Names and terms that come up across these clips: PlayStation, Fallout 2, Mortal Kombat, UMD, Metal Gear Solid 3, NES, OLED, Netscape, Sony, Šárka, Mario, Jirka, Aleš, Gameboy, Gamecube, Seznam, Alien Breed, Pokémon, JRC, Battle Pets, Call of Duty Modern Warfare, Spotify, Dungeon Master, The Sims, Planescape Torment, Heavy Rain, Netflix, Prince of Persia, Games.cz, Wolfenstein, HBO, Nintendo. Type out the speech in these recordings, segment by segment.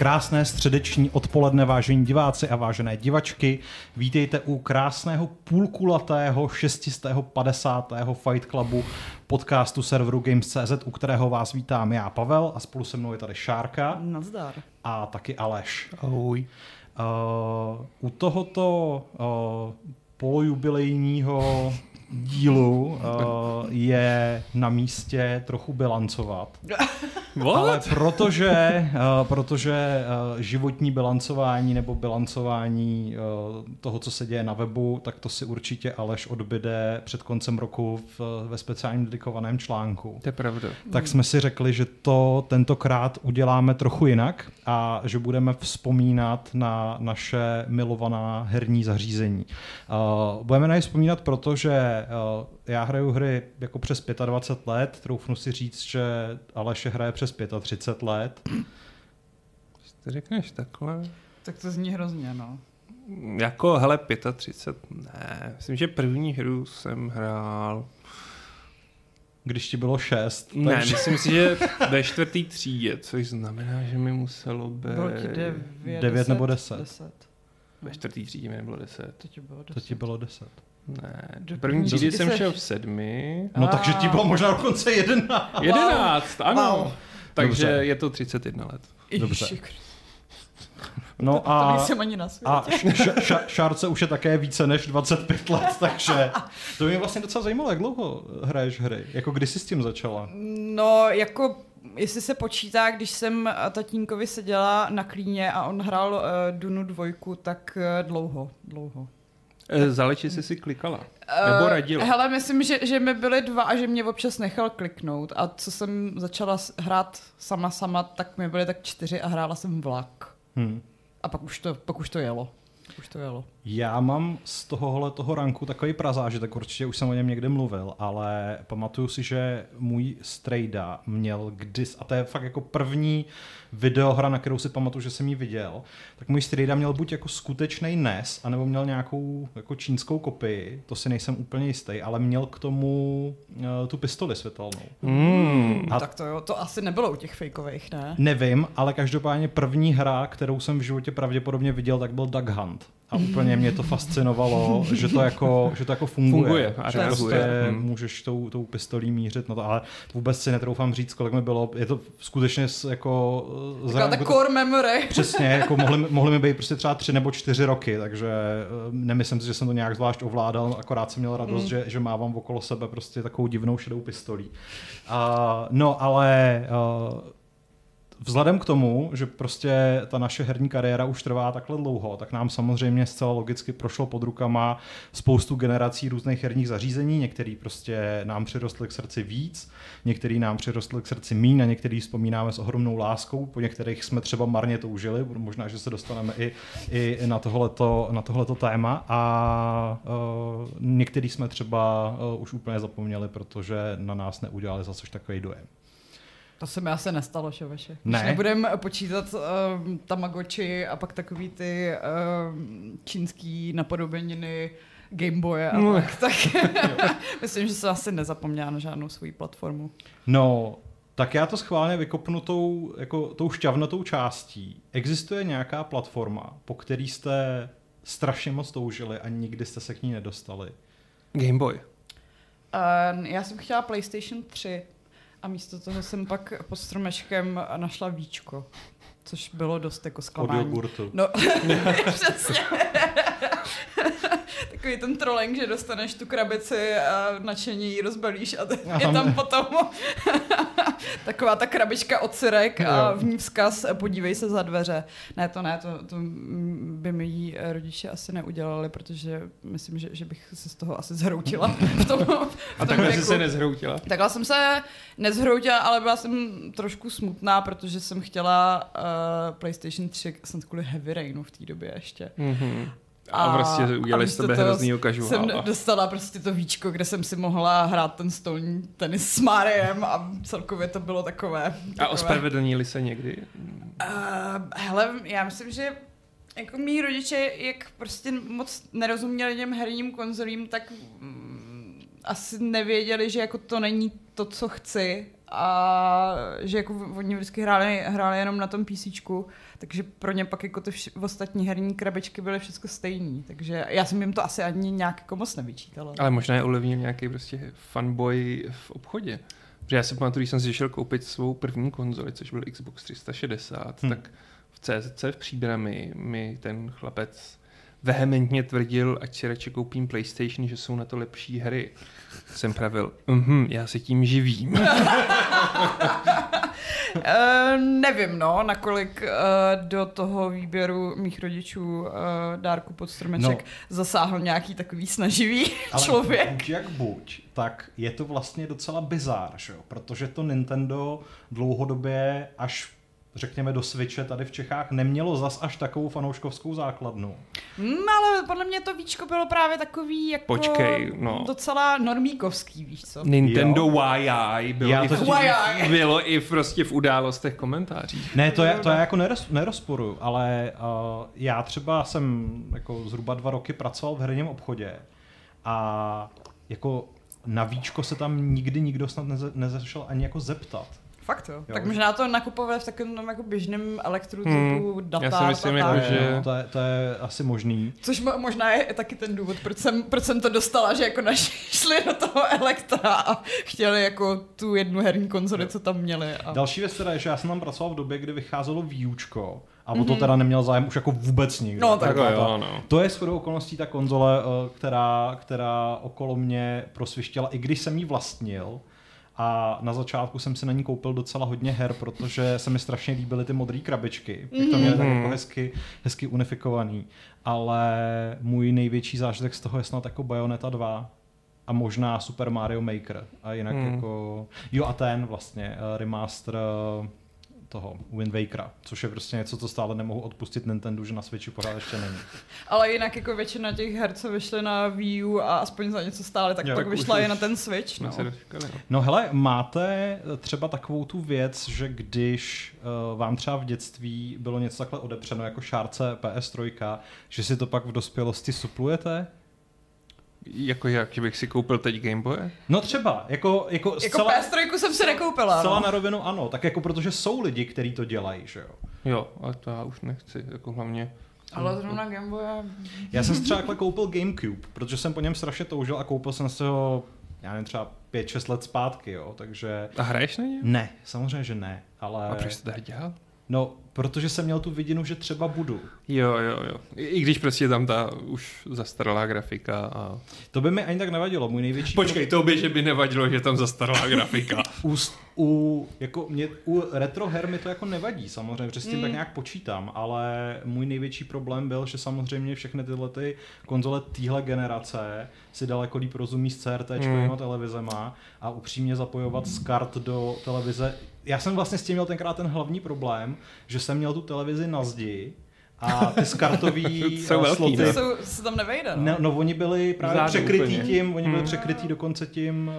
Krásné středeční odpoledne, vážení diváci a vážené divačky. Vítejte u krásného půlkulatého 650. Fight Clubu podcastu serveru Games.cz, u kterého vás vítám já, Pavel, a spolu se mnou je tady Šárka. Nazdar. A taky Aleš. Ahoj. U tohoto polojubilejního dílu je na místě trochu bilancovat. What? Ale protože životní bilancování nebo bilancování toho, co se děje na webu, tak to si určitě Aleš odbyde před koncem roku ve speciálním dedikovaném článku. To je pravda. Tak jsme si řekli, že to tentokrát uděláme trochu jinak a že budeme vzpomínat na naše milovaná herní zařízení. Budeme na ně vzpomínat, protože já hraju hry jako přes 25 let, troufnu si říct, že Aleše hraje přes 35 let. Když to řekneš takhle... Tak to zní hrozně, no. Jako, hele, 35, ne. Myslím, že první hru jsem hrál... Když ti bylo 6. Ne, takže... myslím si, že ve 4. třídě, což znamená, že mi muselo být... Bylo ti 9 nebo 10. Ve 4. třídě mi nebylo 10. To ti bylo 10. Ne, do první třídy jsem šel v 7. No takže ti bylo možná dokonce 11. 11, ano. Takže je to 31 let. Dobře. No a nejsem ani na světě. A Šárce už je také více než 25 let, takže to by mě vlastně docela zajímalo, jak dlouho hraješ hry. Jako kdy jsi s tím začala? No jako... Jestli se počítá, když jsem tatínkovi seděla na klíně a on hrál Dunu 2, tak dlouho. Záleží, jestli si klikala. Nebo radila. Hele, myslím, že mi byly 2 a že mě občas nechal kliknout. A co jsem začala hrát sama, tak mi byly tak 4 a hrála jsem vlak. A pak už to jelo. Já mám z tohohle toho ranku takový prazážitek, určitě už jsem o něm někde mluvil, ale pamatuju si, že můj strejda měl kdysi, a to je fakt jako první videohra, na kterou si pamatuju, že jsem ji viděl, tak můj strejda měl buď jako skutečný NES, anebo měl nějakou jako čínskou kopii, to si nejsem úplně jistý, ale měl k tomu tu pistoli světelnou. Tak to jo, to asi nebylo u těch fejkových, ne? Nevím, ale každopádně první hra, kterou jsem v životě pravděpodobně viděl, tak byl Duck Hunt. A úplně mě to fascinovalo, že to jako funguje. A že prostě můžeš tou pistolí mířit na to, ale vůbec si netroufám říct, kolik mi bylo. Je to skutečně jako... Tak core memory. Přesně, jako mohly mi být prostě třeba 3 nebo 4 roky, takže nemyslím si, že jsem to nějak zvlášť ovládal, akorát jsem měl radost, že mávám okolo sebe prostě takovou divnou šedou pistolí. Vzhledem k tomu, že prostě ta naše herní kariéra už trvá takhle dlouho, tak nám samozřejmě zcela logicky prošlo pod rukama spoustu generací různých herních zařízení. Některý prostě nám přirostly k srdci víc, některý nám přirostly k srdci míň a některý vzpomínáme s ohromnou láskou. Po některých jsme třeba marně toužili, možná, že se dostaneme i na tohleto téma a některý jsme třeba už úplně zapomněli, protože na nás neudělali zase takový dojem. To se mi asi nestalo, že vaše. Ne. Nebudeme počítat Tamagotchi a pak takový ty čínský napodobeniny Gameboye a tak. Myslím, že se asi nezapomněla na žádnou svou platformu. No, tak já to schválně vykopnu tou šťavnatou částí. Existuje nějaká platforma, po který jste strašně moc toužili a nikdy jste se k ní nedostali? Gameboy. Já jsem chtěla PlayStation 3. A místo toho jsem pak pod stromečkem našla víčko, což bylo dost jako zklamání. Od jogurtu. No, přesně. Takový ten trolling, že dostaneš tu krabici a nadšení ji rozbalíš a je tam potom taková ta krabička od syrek a v ní vzkaz podívej se za dveře. Ne, to by mi jí rodiče asi neudělali, protože myslím, že bych se z toho asi zhroutila. A takhle jsi se nezhroutila? Takhle jsem se nezhroutila, ale byla jsem trošku smutná, protože jsem chtěla PlayStation 3, jsem kvůli Heavy Rainu v té době ještě. A prostě udělali z tebe hroznýho kažuhála. Jsem dostala prostě to víčko, kde jsem si mohla hrát ten stolní tenis s Mariem a celkově to bylo takové. A ospravedlnili se někdy? Hele, já myslím, že jako mý rodiče, jak prostě moc nerozuměli těm herním konzolím, tak asi nevěděli, že jako to není to, co chci a že jako oni vždycky hráli jenom na tom PCčku, takže pro ně pak jako ty ostatní herní krabičky byly všechno stejný, takže já jsem jim to asi ani nějak jako moc nevyčítala. Ale možná je ulevním nějaký prostě fanboy v obchodě. Protože já si pamatuju, když jsem si šel koupit svou první konzoli, což byl Xbox 360, tak v CZC v Příbrami mi ten chlapec vehementně tvrdil, ať si radši koupím PlayStation, že jsou na to lepší hry. Jsem pravil, já se tím živím. Nevím, no, nakolik do toho výběru mých rodičů dárku pod stromeček zasáhl nějaký takový snaživý člověk. Ale jak buď, tak je to vlastně docela bizár, že jo? Protože to Nintendo dlouhodobě až řekněme do Switche tady v Čechách nemělo zas až takovou fanouškovskou základnu. Ale podle mě to víčko bylo právě takový jako docela normíkovský, víš co? Nintendo YI bylo i prostě v událostech komentářích. Ne, to já jako nerozporuju, ale já třeba jsem jako zhruba 2 roky pracoval v herním obchodě a jako na víčko se tam nikdy nikdo snad nezašel ani jako zeptat. Fakt jo. Tak možná to nakupovali v takovém tom jako běžném elektrotypu data. Já si myslím, že to je asi možný. Což možná je taky ten důvod, proč jsem to dostala, že jako naši šli do toho elektra a chtěli jako tu jednu herní konzoli, co tam měli. A... Další věc teda je, že já jsem tam pracoval v době, kdy vycházelo Wii Učko. A o to teda neměl zájem už jako vůbec nikdo. No, tak. To je shodou okolností ta konzole, která okolo mě prosvištěla, i když jsem ji vlastnil. A na začátku jsem si na ní koupil docela hodně her, protože se mi strašně líbily ty modré krabičky. Jak to měly tak jako hezky unifikovaný. Ale můj největší zážitek z toho je snad jako Bayonetta 2 a možná Super Mario Maker. A jinak jako... Jo a ten vlastně remaster toho Wind Wakera, což je prostě něco, co stále nemohu odpustit Nintendo, že na Switchi pořád ještě není. Ale jinak jako většina těch her, co vyšly na Wii U a aspoň za něco stále, tak pak vyšla i na ten Switch. No hele, máte třeba takovou tu věc, že když vám třeba v dětství bylo něco takhle odepřeno jako Šárce PS3, že si to pak v dospělosti suplujete? Jako jak, že bych si koupil teď Gameboye? No třeba, jako zcela, PS3 jsem si nekoupila. Zcela na rovinu ano, tak jako protože jsou lidi, kteří to dělají, že jo? Jo, ale to já už nechci, jako hlavně... Ale zrovna Gameboye... Já jsem třeba takhle koupil Gamecube, protože jsem po něm strašně toužil a koupil jsem si ho, já nevím, třeba 5-6 let zpátky, jo, takže... A hraješ na něj? Ne, samozřejmě, že ne, ale... A proč jsi to dělal? No, protože jsem měl tu vidinu, že třeba budu. Jo. I když prostě tam ta už zastaralá grafika a... To by mi ani tak nevadilo, můj největší... Počkej, že by nevadilo, že tam zastaralá grafika. U retro her mi to jako nevadí samozřejmě, protože s tím tak nějak počítám, ale můj největší problém byl, že samozřejmě všechny tyhle ty konzole téhle generace si daleko líp rozumí s CRTčkovýma televizema a upřímně zapojovat z kart do televize. Já jsem vlastně s tím měl tenkrát ten hlavní problém, že jsem měl tu televizi na zdi a ty skartový sloty se tam nevejde. No? No oni byli právě zádu překrytý úplně. Dokonce tím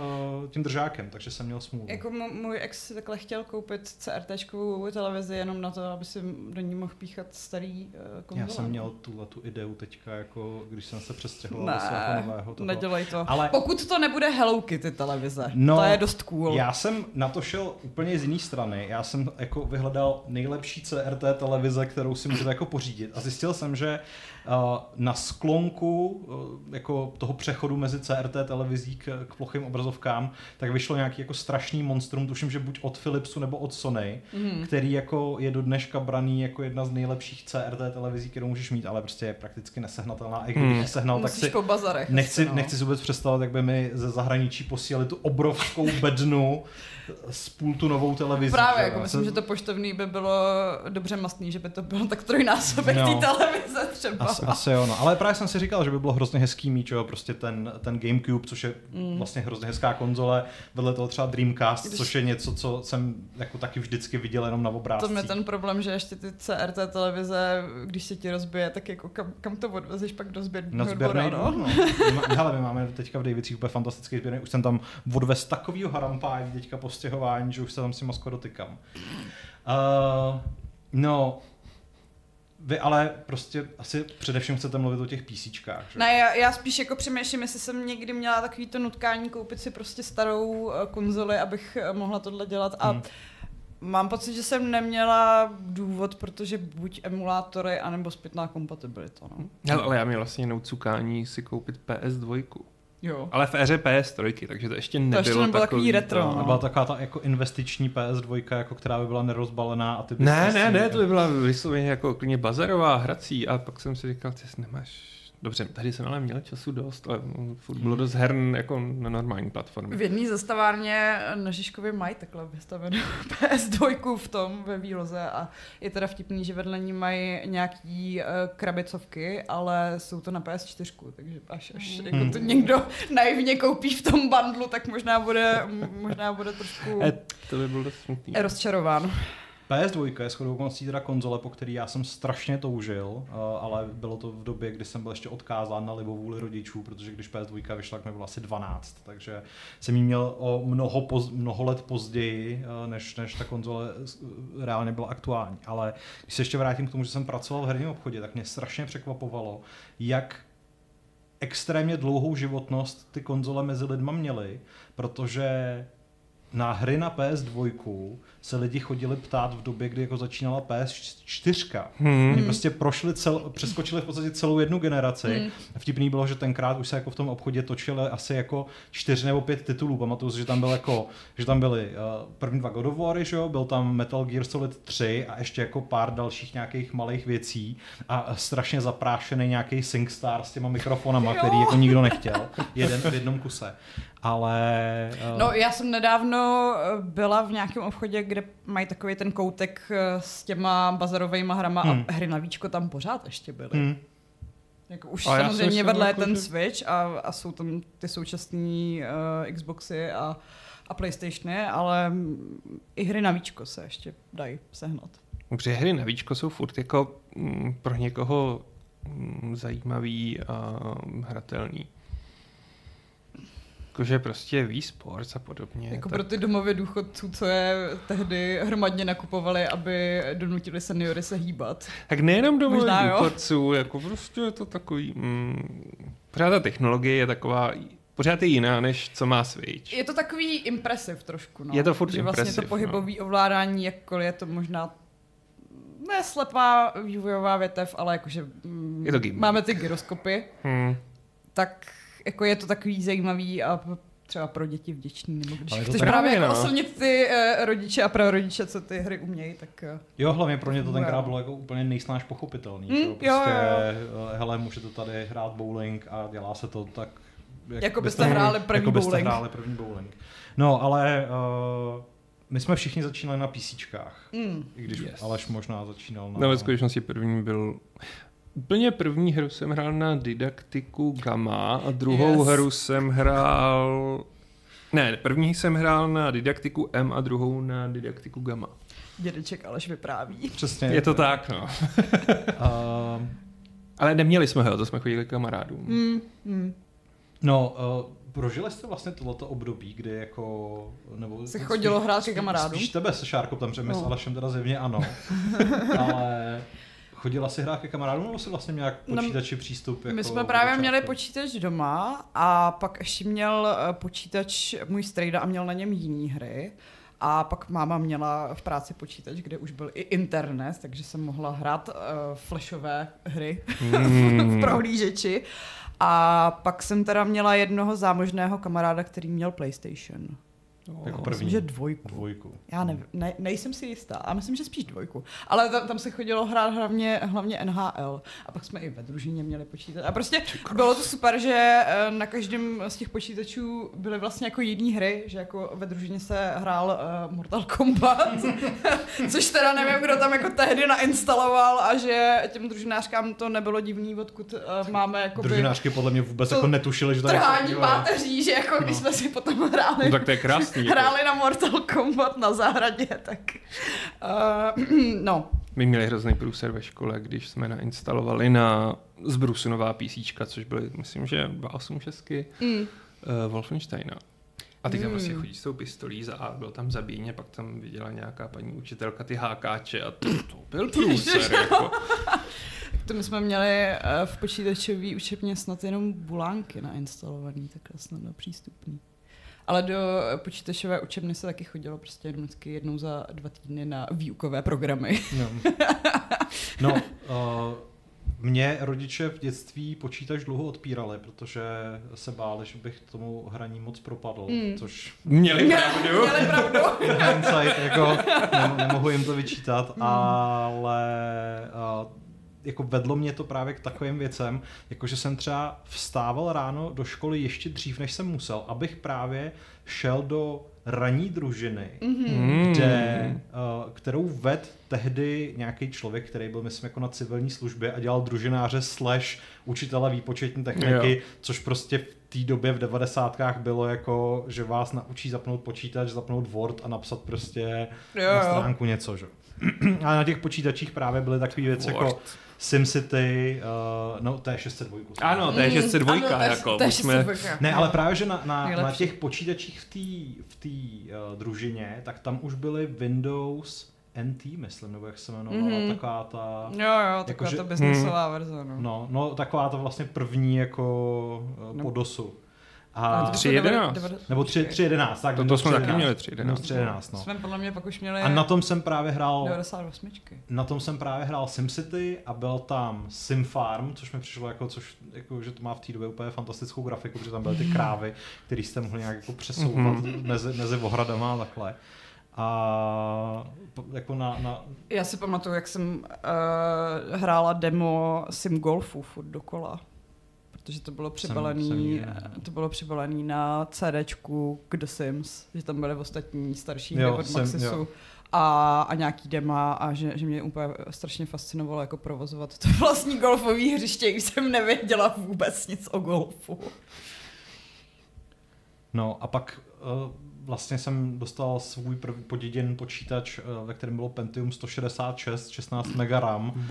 držákem, takže jsem měl smůlu. Jako můj ex si takhle chtěl koupit CRTčkovou televizi jenom na to, aby si do ní mohl píchat starý konzole. Já jsem měl tu ideu teďka, jako když jsem se přestěhoval do svého nového. Ne, nedělej to. Ale pokud to nebude Hello Kitty televize, to je dost cool. Já jsem na to šel úplně z jiné strany. Já jsem jako vyhledal nejlepší CRT televize, kterou si můžete jako pořídit. A zjistil jsem, že na sklonku jako toho přechodu mezi CRT televizí k plochým obrazovkám, tak vyšlo nějaký jako strašný monstrum, tuším, že buď od Philipsu nebo od Sony, který jako je do dneška braný jako jedna z nejlepších CRT televizí, kterou můžeš mít, ale prostě je prakticky nesehnatelná. A když je sehnal, tak si nechci si vůbec představit, jak by mi ze zahraničí posílali tu obrovskou bednu s půltunovou televizí. Právě, jako myslím, že to poštovný by bylo dobře mastný, že by to bylo tak trojnásobné. Televize třeba. Asi jo, no. Ale právě jsem si říkal, že by bylo hrozně hezký mít, jo, prostě ten Gamecube, což je vlastně hrozně hezká konzole, vedle toho třeba Dreamcast, což je něco, co jsem jako taky vždycky viděl jenom na obrázcích. To mě ten problém, že ještě ty CRT televize, když se ti rozbije, tak jako kam to odvezeš pak do sběrného dvora, no? Hele, my máme teďka v Davicích úplně fantastický sběrný, už jsem tam odvez takovýho harampání teďka po stěhování, že už se tam s nima skoro dotykám. No... Vy ale prostě asi především chcete mluvit o těch PCčkách, že? Ne, já spíš jako přemýšlím, jestli jsem někdy měla takový to nutkání koupit si prostě starou konzoli, abych mohla tohle dělat a mám pocit, že jsem neměla důvod, protože buď emulátory, anebo zpětná kompatibilita, no. Ale já měl vlastně jenom cukání si koupit PS2. Jo. Ale v éře PS3, takže to ještě nebylo, takový retro. To byla taková ta jako investiční PS2, jako která by byla nerozbalená a ty by Ne, to by byla vysloveně jako klidně bazarová, hrací, a pak jsem si říkal, ty si nemáš. Dobře, tady jsem ale měl času dost, ale furt bylo dost hern jako na normální platformě. V jedné zastavárně na Žižkově mají takhle vystavenou PS2 v tom ve výloze a je teda vtipný, že vedle ní mají nějaký krabicovky, ale jsou to na PS4, takže až jako to někdo naivně koupí v tom bundlu, tak možná bude trošku to by bylo dost smutný. Rozčarován. PS2 je shodou okolností teda konzole, po který já jsem strašně toužil, ale bylo to v době, kdy jsem byl ještě odkázán na libovůli rodičů, protože když PS2 vyšla, tak mi bylo asi 12, takže jsem ji měl o mnoho let později, než ta konzole reálně byla aktuální. Ale když se ještě vrátím k tomu, že jsem pracoval v herním obchodě, tak mě strašně překvapovalo, jak extrémně dlouhou životnost ty konzole mezi lidma měly, protože na hry na PS2 se lidi chodili ptát v době, kdy jako začínala PS4. Oni prostě přeskočili v podstatě celou jednu generaci. Vtipný bylo, že tenkrát už se jako v tom obchodě točili asi jako 4 nebo 5 titulů. Pamatuju si, že tam byly první 2 God of Wary, že jo? Byl tam Metal Gear Solid 3 a ještě jako pár dalších nějakých malých věcí a strašně zaprášený nějaký SingStar s těma mikrofonama, který jako nikdo nechtěl. V jednom kuse. Ale no, já jsem nedávno byla v nějakém obchodě, kde mají takový ten koutek s těma bazarovejma hrama a hry na víčko tam pořád ještě byly. Jako už a samozřejmě vedle je ten Switch a jsou tam ty současný Xboxy a PlayStationy, ale i hry na víčko se ještě dají sehnat. Protože hry na víčko jsou furt jako pro někoho zajímavý a hratelný. Jakože prostě Wii Sports a podobně. Jako tak pro ty domově důchodců, co je tehdy hromadně nakupovali, aby donutili seniory se hýbat. Tak nejenom domově důchodců, jako prostě je to takový pořád ta technologie je taková, pořád je jiná, než co má Switch. Je to takový impresiv trošku, no. Je to furt impresiv. Vlastně to pohybový ovládání, jakkoliv je to možná ne slepá vývojová větev, ale jakože máme ty gyroskopy, tak jako je to takový zajímavý a třeba pro děti vděčný, nebo když chceš právě jako oslnit ty rodiče a prarodiče, co ty hry umějí, tak jo, hlavně pro ně to tenkrát bylo jako úplně nejsnáš pochopitelný, že prostě hele, můžete tady hrát bowling a dělá se to tak, jako byste hráli první bowling. No, ale my jsme všichni začínali na PCčkách, i když Aleš možná začínal na... No, ve skutečnosti první byl... Úplně první hru jsem hrál na Didaktiku Gama a druhou hru jsem hrál... Ne, první jsem hrál na Didaktiku M a druhou na Didaktiku Gama. Dědeček Aleš vypráví. Přesně. Je to tak, no. Ale neměli jsme ho, to jsme chodili k kamarádům. No, prožili jste vlastně tohleto období, kdy jako... Nebo se chodilo hrát ke kamarádům? Spíš tebe se Šárkou tam řemě, s Alešem teda zjevně ano. Ale... Chodila si hrát ke kamarádům, nebo si vlastně měla počítači přístup? Jako my jsme právě měli počítač doma a pak ještě měl počítač můj strejda a měl na něm jiný hry. A pak máma měla v práci počítač, kde už byl i internet, takže jsem mohla hrát flashové hry v prohlížeči. A pak jsem teda měla jednoho zámožného kamaráda, který měl PlayStation. Jako první. Myslím, že dvojku. Já nevím, nejsem si jistá. A myslím, že spíš dvojku. Ale tam se chodilo hrát hlavně NHL. A pak jsme i ve družině měli počítač. A prostě bylo to super, že na každém z těch počítačů byly vlastně jako jiný hry, že jako ve družině se hrál Mortal Kombat, což teda nevím, kdo tam jako tehdy nainstaloval a že těm družinářkám to nebylo divný, odkud máme jako družinářky podle mě vůbec jako netušily, že to trhání páteří, že jako když jsme si potom hráli. No, tak to je krásný. Hráli na Mortal Kombat na zahradě, tak no. My měli hrozný průser ve škole, když jsme nainstalovali na zbrusu nová PCčka, což byly, myslím, že 286 Wolfensteina. A teď tam prostě chodíš s tou pistolí a byl tam zabíjně, pak tam viděla nějaká paní učitelka ty hákáče a to byl průser. Jako. To my jsme měli v počítačový učebně snad jenom bulánky nainstalovaný, takhle snadno přístupný. Ale do počítačové učebny se taky chodilo prostě jednou za 2 týdny na výukové programy. Mě rodiče v dětství počítač dlouho odpírali, protože se báli, že bych tomu hraní moc propadl, což... Měli pravdu. Hindsight, jako nemohu jim to vyčítat, ale jako vedlo mě to právě k takovým věcem, jakože jsem třeba vstával ráno do školy ještě dřív, než jsem musel, abych právě šel do ranní družiny, kde, kterou ved tehdy nějaký člověk, který byl, myslím, jako na civilní službě a dělal družináře / učitele výpočetní techniky, což prostě v té době v 90kách bylo jako, že vás naučí zapnout počítač, zapnout Word a napsat prostě na stránku něco, že? A na těch počítačích právě byly takové věci jako SimCity, to je 602. Ano, to je 602. Ne, ale právě, že na těch počítačích v té družině, tak tam už byly Windows NT, myslím, nebo jak se jmenovala, taková ta... taková ta businessová verze. No, taková ta vlastně první jako podosu. A 3.11. Nebo 3.11, tak. To jsme taky měli 3.11. Jsme podle mě pak už měli... A na tom jsem právě hrál... 98. Na tom jsem právě hrál SimCity a byl tam SimFarm, což mi přišlo jako že to má v té době úplně fantastickou grafiku, protože tam byly ty krávy, které jste mohli nějak jako přesouvat mezi ohradama a takhle. A jako Já si pamatuju, jak jsem hrála demo SimGolfu furt dokola. Protože to bylo přibalený na CDčku k The Sims, že tam byly ostatní starší od Maxisu a nějaký dema a že mě úplně strašně fascinovalo jako provozovat to vlastní golfové hřiště, když jsem nevěděla vůbec nic o golfu. No a pak vlastně jsem dostal svůj první poděděn počítač, ve kterém bylo Pentium 166, 16 mega RAM.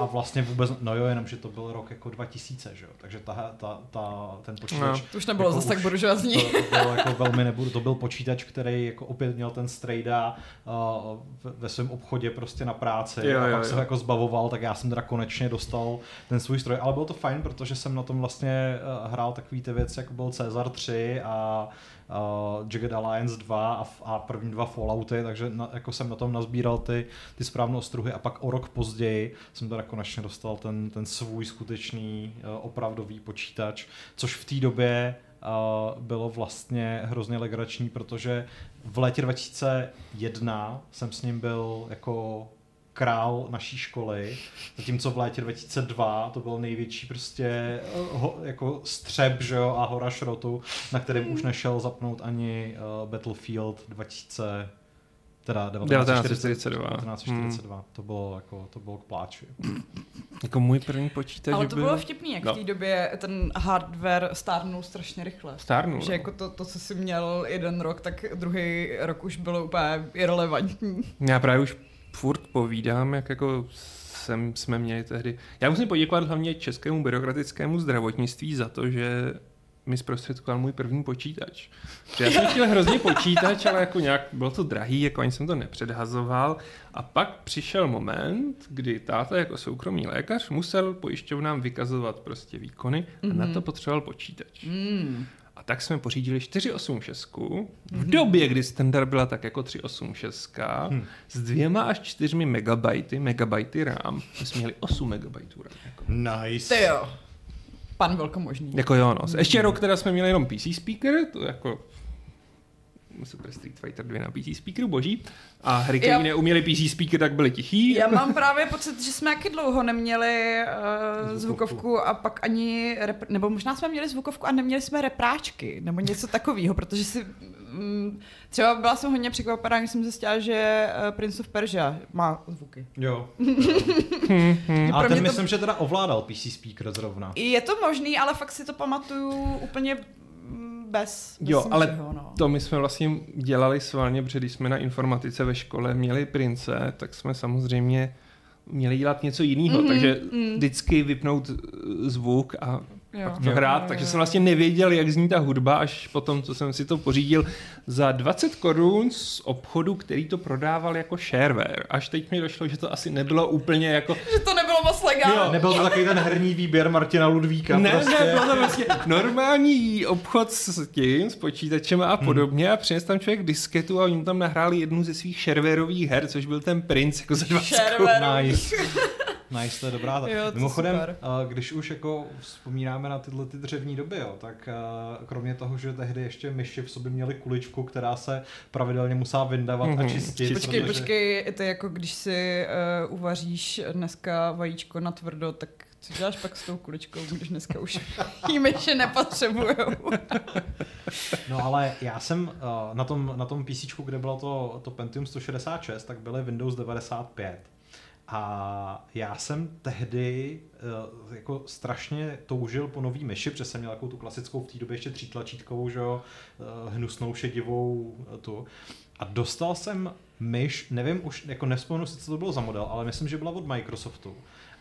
A vlastně vůbec, jenomže to byl rok jako 2000, že jo. Takže ten počítač... To už nebylo jako zase tak buržoazní. To byl počítač, který jako opět měl ten strejda ve svém obchodě prostě na práci. A pak se jako zbavoval, tak já jsem teda konečně dostal ten svůj stroj. Ale bylo to fajn, protože jsem na tom vlastně hrál takový ty věci, jako byl Cezar 3 a Jagged Alliance 2 a první 2 Fallouty, takže jako jsem na tom nazbíral ty správné ostruhy a pak o rok později jsem teda konečně dostal ten svůj skutečný opravdový počítač, což v té době bylo vlastně hrozně legrační, protože v létě 2001 jsem s ním byl jako král naší školy, zatímco v létě 2002 to byl největší prostě jako střep, že jo, a hora šrotu, na kterém už nešel zapnout ani Battlefield 1942. To bylo k pláči. Jako můj první počítač. Ale to bylo vtipný, jak v té době ten hardware stárnul strašně rychle. Že jako to, co jsi měl jeden rok, tak druhý rok už bylo úplně irelevantní. Já právě už furt povídám, jak jako jsme měli tehdy. Já musím poděkovat hlavně českému byrokratickému zdravotnictví za to, že mi zprostředkoval můj první počítač. Protože já jsem chtěl hrozně počítač, ale jako nějak bylo to drahý, jako ani jsem to nepředhazoval. A pak přišel moment, kdy táta jako soukromý lékař musel pojišťovnám vykazovat prostě výkony a na to potřeboval počítač. A tak jsme pořídili 486 v době, kdy standard byla tak jako 386 s 2 až 4 megabajty RAM. My jsme měli 8 megabajtů RAM. Jako. Nice. Ty jo. Pan velkomožný. Jako jo, no. Ještě rok teda jsme měli jenom PC speaker, to jako Super Street Fighter 2 na PC speakeru, boží. A hry, které neuměly PC speaker, tak byly tichý. Já mám právě pocit, že jsme jaký dlouho neměli zvukovku a pak ani... Nebo možná jsme měli zvukovku a neměli jsme repráčky, nebo něco takového, protože si... třeba byla jsem hodně překvapená, když jsem zjistila, že Prince of Persia má zvuky. Jo. A ten myslím, že teda ovládal PC speaker zrovna. Je to možný, ale fakt si to pamatuju úplně... To my jsme vlastně dělali svalně, protože když jsme na informatice ve škole měli prince, tak jsme samozřejmě měli dělat něco jiného, takže vždycky vypnout zvuk a jo. hrát, takže jsem vlastně nevěděl, jak zní ta hudba, až potom, co jsem si to pořídil za 20 korun z obchodu, který to prodával jako shareware. Až teď mi došlo, že to asi nebylo úplně jako... Že to nebylo moc legální. Jo, nebyl to takový ten herní výběr Martina Ludvíka. Ne, prostě. Ne, bylo to vlastně normální obchod s tím, s počítačem a podobně a přines tam člověk disketu a oni tam nahráli jednu ze svých sharewareových her, což byl ten princ jako za 20 korun. Nice. Nice, to je dobrá. Jo, to mimochodem, super. Když už jako vzpomínáme na tyhle ty dřevní doby, jo, tak kromě toho, že tehdy ještě myši v sobě měli kuličku, která se pravidelně musela vyndávat a čistit. Počkej, to je jako když si uvaříš dneska vajíčko na tvrdo, tak co děláš pak s tou kuličkou, když dneska už jí myši nepotřebujou. No ale já jsem na tom PCčku, kde bylo to Pentium 166, tak byly Windows 95. A já jsem tehdy jako strašně toužil po nový myši, protože jsem měl takovou tu klasickou v té době ještě 3 tlačítkovou, že jo, hnusnou šedivou tu. A dostal jsem myš, nevím už, jako nevzpomenu si, co to bylo za model, ale myslím, že byla od Microsoftu.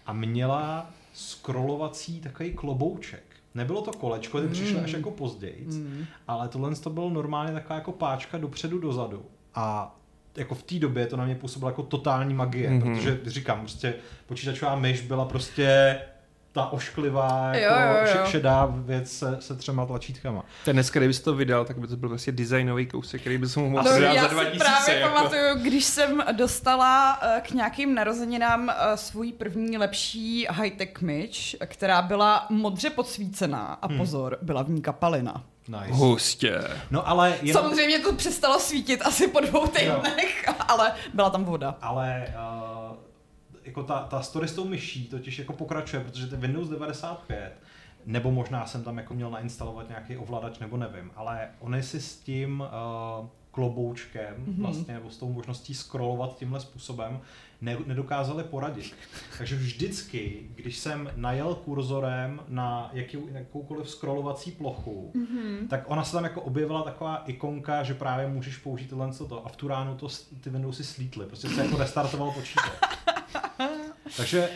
A měla scrollovací takový klobouček. Nebylo to kolečko, ty přišly až jako později, ale tohle to bylo normálně taková jako páčka dopředu, dozadu. A jako v té době to na mě působilo jako totální magie, protože říkám, prostě počítačová myš byla prostě ta ošklivá, jo. šedá věc se 3 tlačítkama. Ten dneska, kdyby jsi to vydal, tak by to byl vlastně designový kousek, který by se mu mohl dát za 2000. Já si právě pamatuju, když jsem dostala k nějakým narozeninám svůj první lepší high-tech myš, která byla modře podsvícená a pozor, byla v ní kapalina. Nice. Hustě. No, ale jenom... Samozřejmě to přestalo svítit asi po 2 týdnech, ale byla tam voda. Ale jako ta story s tou myší totiž jako pokračuje, protože ten Windows 95, nebo možná jsem tam jako měl nainstalovat nějaký ovladač, nebo nevím, ale oni si s tím kloboučkem, vlastně, nebo s tou možností scrollovat tímhle způsobem, nedokázali poradit. Takže vždycky, když jsem najel kurzorem na jakoukoliv scrollovací plochu, tak ona se tam jako objevila taková ikonka, že právě můžeš použít tohle a v tu ránu ty Windowsy slítly. Prostě se jako restartoval počítač. Takže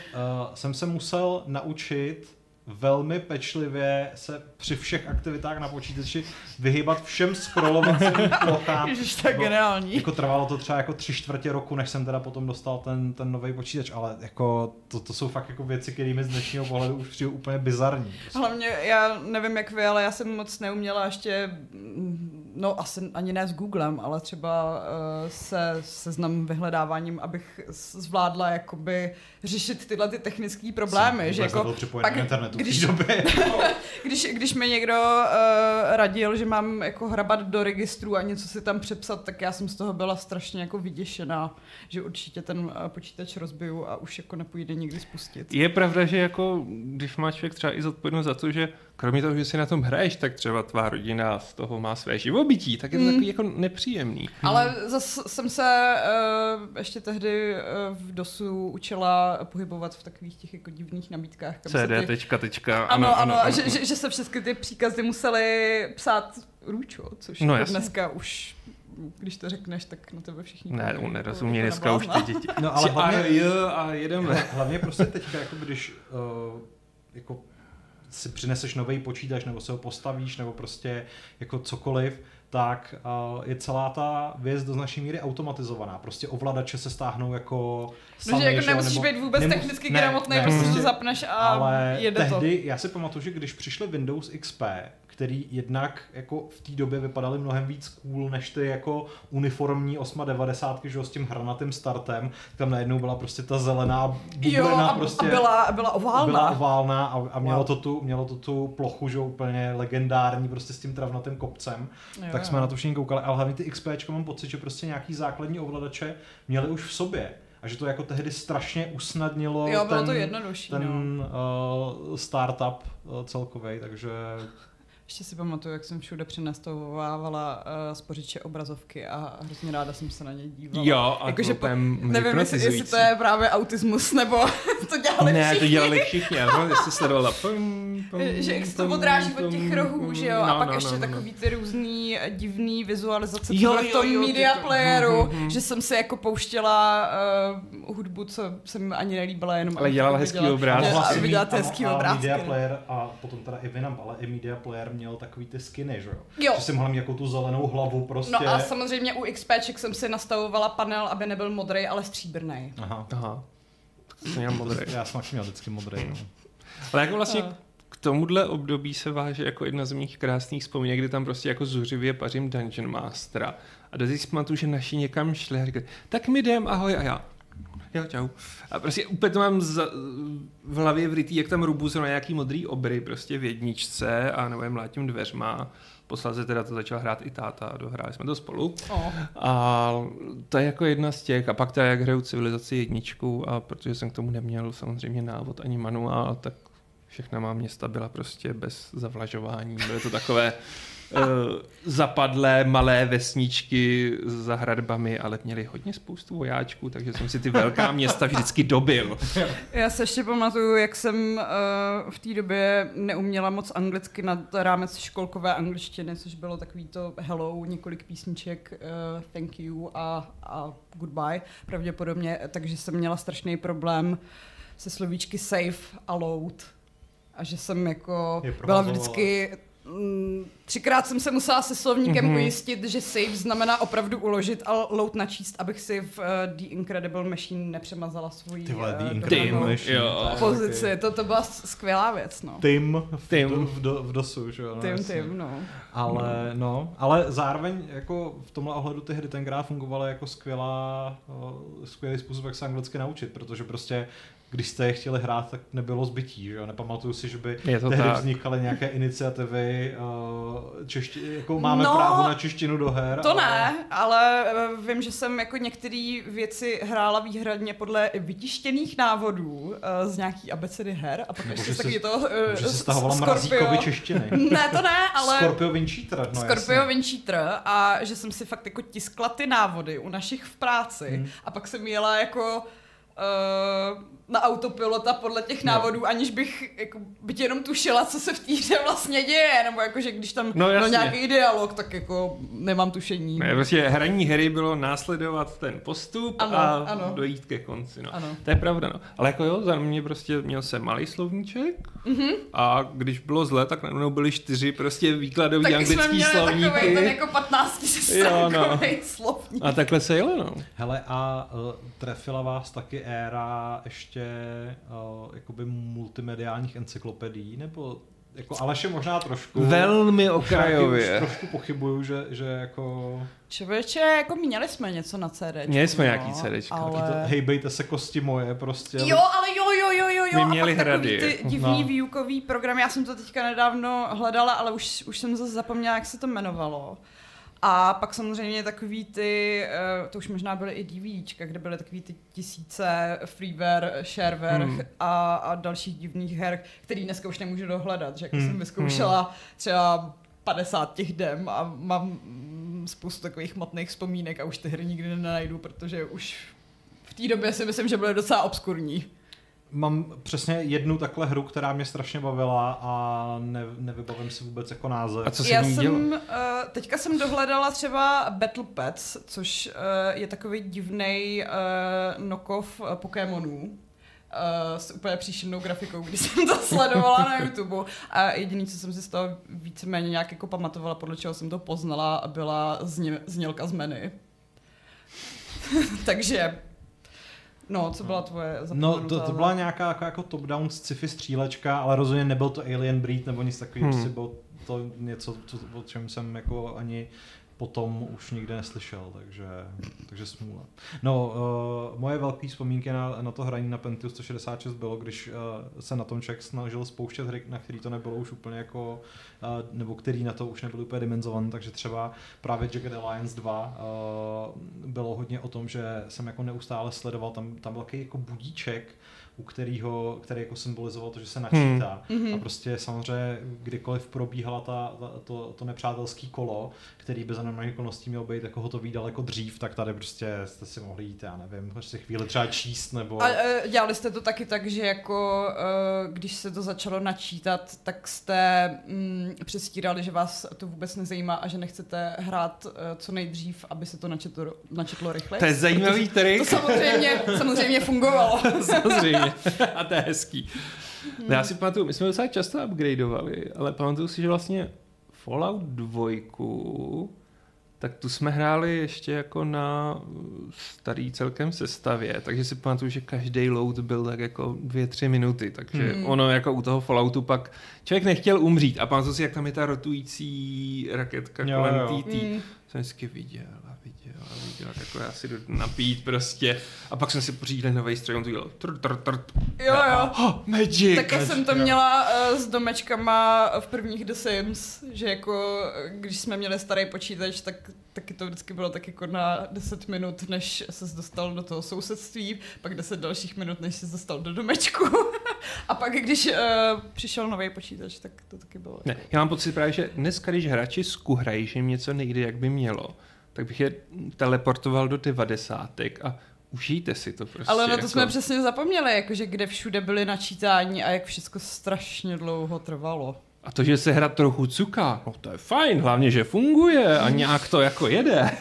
jsem se musel naučit velmi pečlivě se při všech aktivitách na počítači vyhýbat všem scrollovacím plochám. Ježiš, tak geniální. Jako trvalo to třeba jako 3/4 roku, než jsem teda potom dostal ten nový počítač, ale jako to jsou fakt jako věci, kterými z dnešního pohledu už přijde úplně bizarní. Prostě. Hlavně já nevím jak vy, ale já jsem moc neuměla ještě, no asi ani ne s Googlem, ale třeba se seznam vyhledáváním, abych zvládla jakoby řešit tyhle ty technické problémy. Že jako pak internetu. Když mi někdo radil, že mám jako hrabat do registru a něco si tam přepsat, tak já jsem z toho byla strašně jako vyděšená, že určitě ten počítač rozbiju a už jako nepůjde nikdy spustit. Je pravda, že jako když má člověk třeba i zodpovědnost za to, že kromě toho, že si na tom hraješ, tak třeba tvá rodina z toho má své živobytí, tak je to takový jako nepříjemný. Ale zase jsem se ještě tehdy v DOSu učila pohybovat v takových těch jako divných nabídkách. CD. Ano. Že se všechny ty příkazy musely psát růčo, což no, dneska už, když to řekneš, tak na tebe všichni... Ne, on nerozumí dneska už ty děti. No ale hlavně prostě teďka, jako když jako si přineseš nový počítač, nebo se ho postavíš, nebo prostě jako cokoliv, tak je celá ta věc do značné míry automatizovaná. Prostě ovladače se stáhnou jako sami. No, že jako nemusíš být vůbec technicky gramotný, prostě to zapneš a ale jede tehdy, to. Já si pamatuju, že když přišly Windows XP, který jednak jako v té době vypadaly mnohem víc cool než ty jako uniformní 890, že jo, s tím hranatým startem, tam najednou byla prostě ta zelená bublina, prostě byla oválná. Byla oválná a mělo to tu plochu, že úplně legendární, prostě s tím travnatým kopcem. Jo, tak jsme na to všichni koukali, ale hlavně ty XPčka mám pocit, že prostě nějaký základní ovladače měli už v sobě. A že to jako tehdy strašně usnadnilo ten startup celkovej, takže Ještě si pamatuju, jak jsem všude přenastavovávala spořiče obrazovky a hrozně ráda jsem se na ně dívala. Jo, a jako, nevím, jestli to je právě autismus, nebo to dělali všichni. Ne, to dělali všichni, ale jestli sledovala. Že jak se to odráží od těch rohů, že jo? A pak ještě takový ty různý divný vizualizace v tom media playeru, že jsem se jako pouštěla hudbu, co se mi ani nelíbila, jenom... Ale dělala hezký obrázky. Dělala hezký obrázky. Media player a potom teda i Winamp, ale i media player měl takový ty skiny, že jo? Jo. Že jsem měl nějakou tu zelenou hlavu prostě. No a samozřejmě u XPček jsem si nastavovala panel, aby nebyl modrý, ale stříbrný. Aha. Já jsem měl vždycky modrý. No. Ale jako vlastně k tomuhle období se váže jako jedna z mých krásných vzpomínek, kdy tam prostě jako zuřivě pařím Dungeon Mastera. A do těch pamatuju, že naši někam šli a říkali, tak my jdem, ahoj, a já. Jo, čau. A prostě úplně to mám v hlavě vrytý, jak tam rubu zrovna nějaký modrý obry prostě v jedničce a nebo je mlátím dveřma. Posláze teda to začal hrát i táta a dohráli jsme to spolu. Oh. A to je jako jedna z těch. A pak teda jak hraju Civilizaci jedničku a protože jsem k tomu neměl samozřejmě návod ani manuál, tak všechna má města byla prostě bez zavlažování. Byly to takové zapadlé malé vesničky za hradbami, ale měli hodně spoustu vojáčků, takže jsem si ty velká města vždycky dobil. Já se ještě pamatuju, jak jsem v té době neuměla moc anglicky nad rámec školkové angličtiny, což bylo takový to hello, několik písniček, thank you a goodbye, pravděpodobně, takže jsem měla strašný problém se slovíčky safe a load. A že jsem jako byla vždycky... Třikrát jsem se musela se slovníkem ujistit, že save znamená opravdu uložit a load načíst, abych si v The Incredible Machine nepřemazala svoji pozici. To byla skvělá věc. No. V DOSu, že jo? No. Ale, no. Ale zároveň jako v tomhle ohledu ty hry tenkrát fungovaly jako skvělý způsob, jak se anglicky naučit, protože prostě když jste je chtěli hrát, tak nebylo zbytí, že jo? Nepamatuju si, že by tehdy vznikaly nějaké iniciativy, jako máme právo na češtinu do her. To ne, ale vím, že jsem jako některé věci hrála výhradně podle vytištěných návodů z nějaký abecedy her a pak ještě taky to že se stahovala Mrazíkovi češtiny. Ne, to ne, ale... Scorpio Wincheater. No Scorpio Wincheater a že jsem si fakt jako tiskla ty návody u našich v práci a pak jsem jela jako... na autopilota podle těch návodů, aniž bych jako, byť jenom tušila, co se v té hře vlastně děje, nebo jakože když tam nějaký dialog, tak jako nemám tušení. Ne, prostě hraní hry bylo následovat ten postup dojít ke konci. No. To je pravda. No. Ale jako jo, za mě prostě měl jsem malý slovníček a když bylo zle, tak najednou byly 4 prostě výkladový tak anglický slovníky. Tak jsme měli slovníky. Takovej ten jako 15-stránkový slovník. A takhle se jelo, no. Hele, a trefila vás taky éra ještě jakoby multimediálních encyklopedií, nebo jako Aleše možná trošku. Velmi okrajově. Trošku pochybuju, že jako... Člověče, jako měli jsme něco na CDčku. Měli jsme nějaký CDčka. Ale... Hejbejte se kosti moje, prostě. Jo, ale jo. My měli hrady. Ty divný výukový program, já jsem to teďka nedávno hledala, ale už jsem zase zapomněla, jak se to jmenovalo. A pak samozřejmě takový ty, to už možná byly i DVDčka, kde byly takový ty 1000 freeware, shareware a dalších divných her, který dneska už nemůžu dohledat, že jsem vyzkoušela třeba 50 těch dem a mám spoustu takových matných vzpomínek a už ty hry nikdy nenajdu, protože už v té době si myslím, že byly docela obskurní. Mám přesně jednu takhle hru, která mě strašně bavila a nevybavím si vůbec jako název. A co si teďka jsem dohledala třeba Battle Pets, což je takový divnej knockoff Pokémonů. S úplně příšernou grafikou, když jsem to sledovala na YouTube. A jediný, co jsem si z toho víceméně nějak jako pamatovala, podle čeho jsem to poznala, byla znělka z menu. Takže... No, co byla tvoje zapomenutá? No, to byla nějaká jako top-down sci-fi střílečka, ale rozhodně nebyl to Alien Breed nebo nic takového, prostě bylo to něco, o čem jsem jako ani potom už nikde neslyšel, takže smůla. No, moje velké vzpomínky na to hraní na Pentium 166 bylo, když se na tom člověk snažil spouštět hry, na který to nebylo už úplně jako, nebo který na to už nebyly úplně dimenzované, takže třeba právě Jagged Alliance 2 bylo hodně o tom, že jsem jako neustále sledoval, tam byl takový jako budíček, u který jako symbolizoval to, že se načítá. A prostě samozřejmě kdykoliv probíhala to nepřátelský kolo, který by za normálních okolností měl být jako hotový daleko dřív, tak tady prostě jste si mohli jít, já nevím, prostě chvíli třeba číst nebo... A dělali jste to taky tak, že jako když se to začalo načítat, tak jste přestírali, že vás to vůbec nezajímá a že nechcete hrát co nejdřív, aby se to načetlo rychle. To je zajímavý trik. To samozřejmě fungovalo. Samozřejmě. A to je hezký. Já si pamatuju, my jsme docela často upgradeovali, ale pamatuju si, že vlastně Fallout 2, tak tu jsme hráli ještě jako na starý celkem sestavě, takže si pamatuju, že každý load byl tak jako 2-3 minuty, takže ono jako u toho Falloutu pak člověk nechtěl umřít a pamatuju si, jak tam je ta rotující raketka kolem TT. Jsem vždycky viděl, takhle já si jdu napít prostě. A pak jsem si pořídil nový stroj, on to dělal. Magic! Takhle jsem to měla s domečkama v prvních The Sims, že jako, když jsme měli starý počítač, tak taky to vždycky bylo tak jako na 10 minut, než ses dostal do toho sousedství, pak 10 dalších minut, než ses dostal do domečku. A pak, když přišel nový počítač, tak to taky bylo. Ne, já mám pocit právě, že dneska, když hráči skuhrají, že jim něco někdy jak by mělo, tak bych je teleportoval do 90. a užijte si to prostě. Ale na to jako... jsme přesně zapomněli, jakože kde všude byly načítání a jak všechno strašně dlouho trvalo. A to, že se hra trochu cuká, no to je fajn, hlavně, že funguje a nějak to jako jede.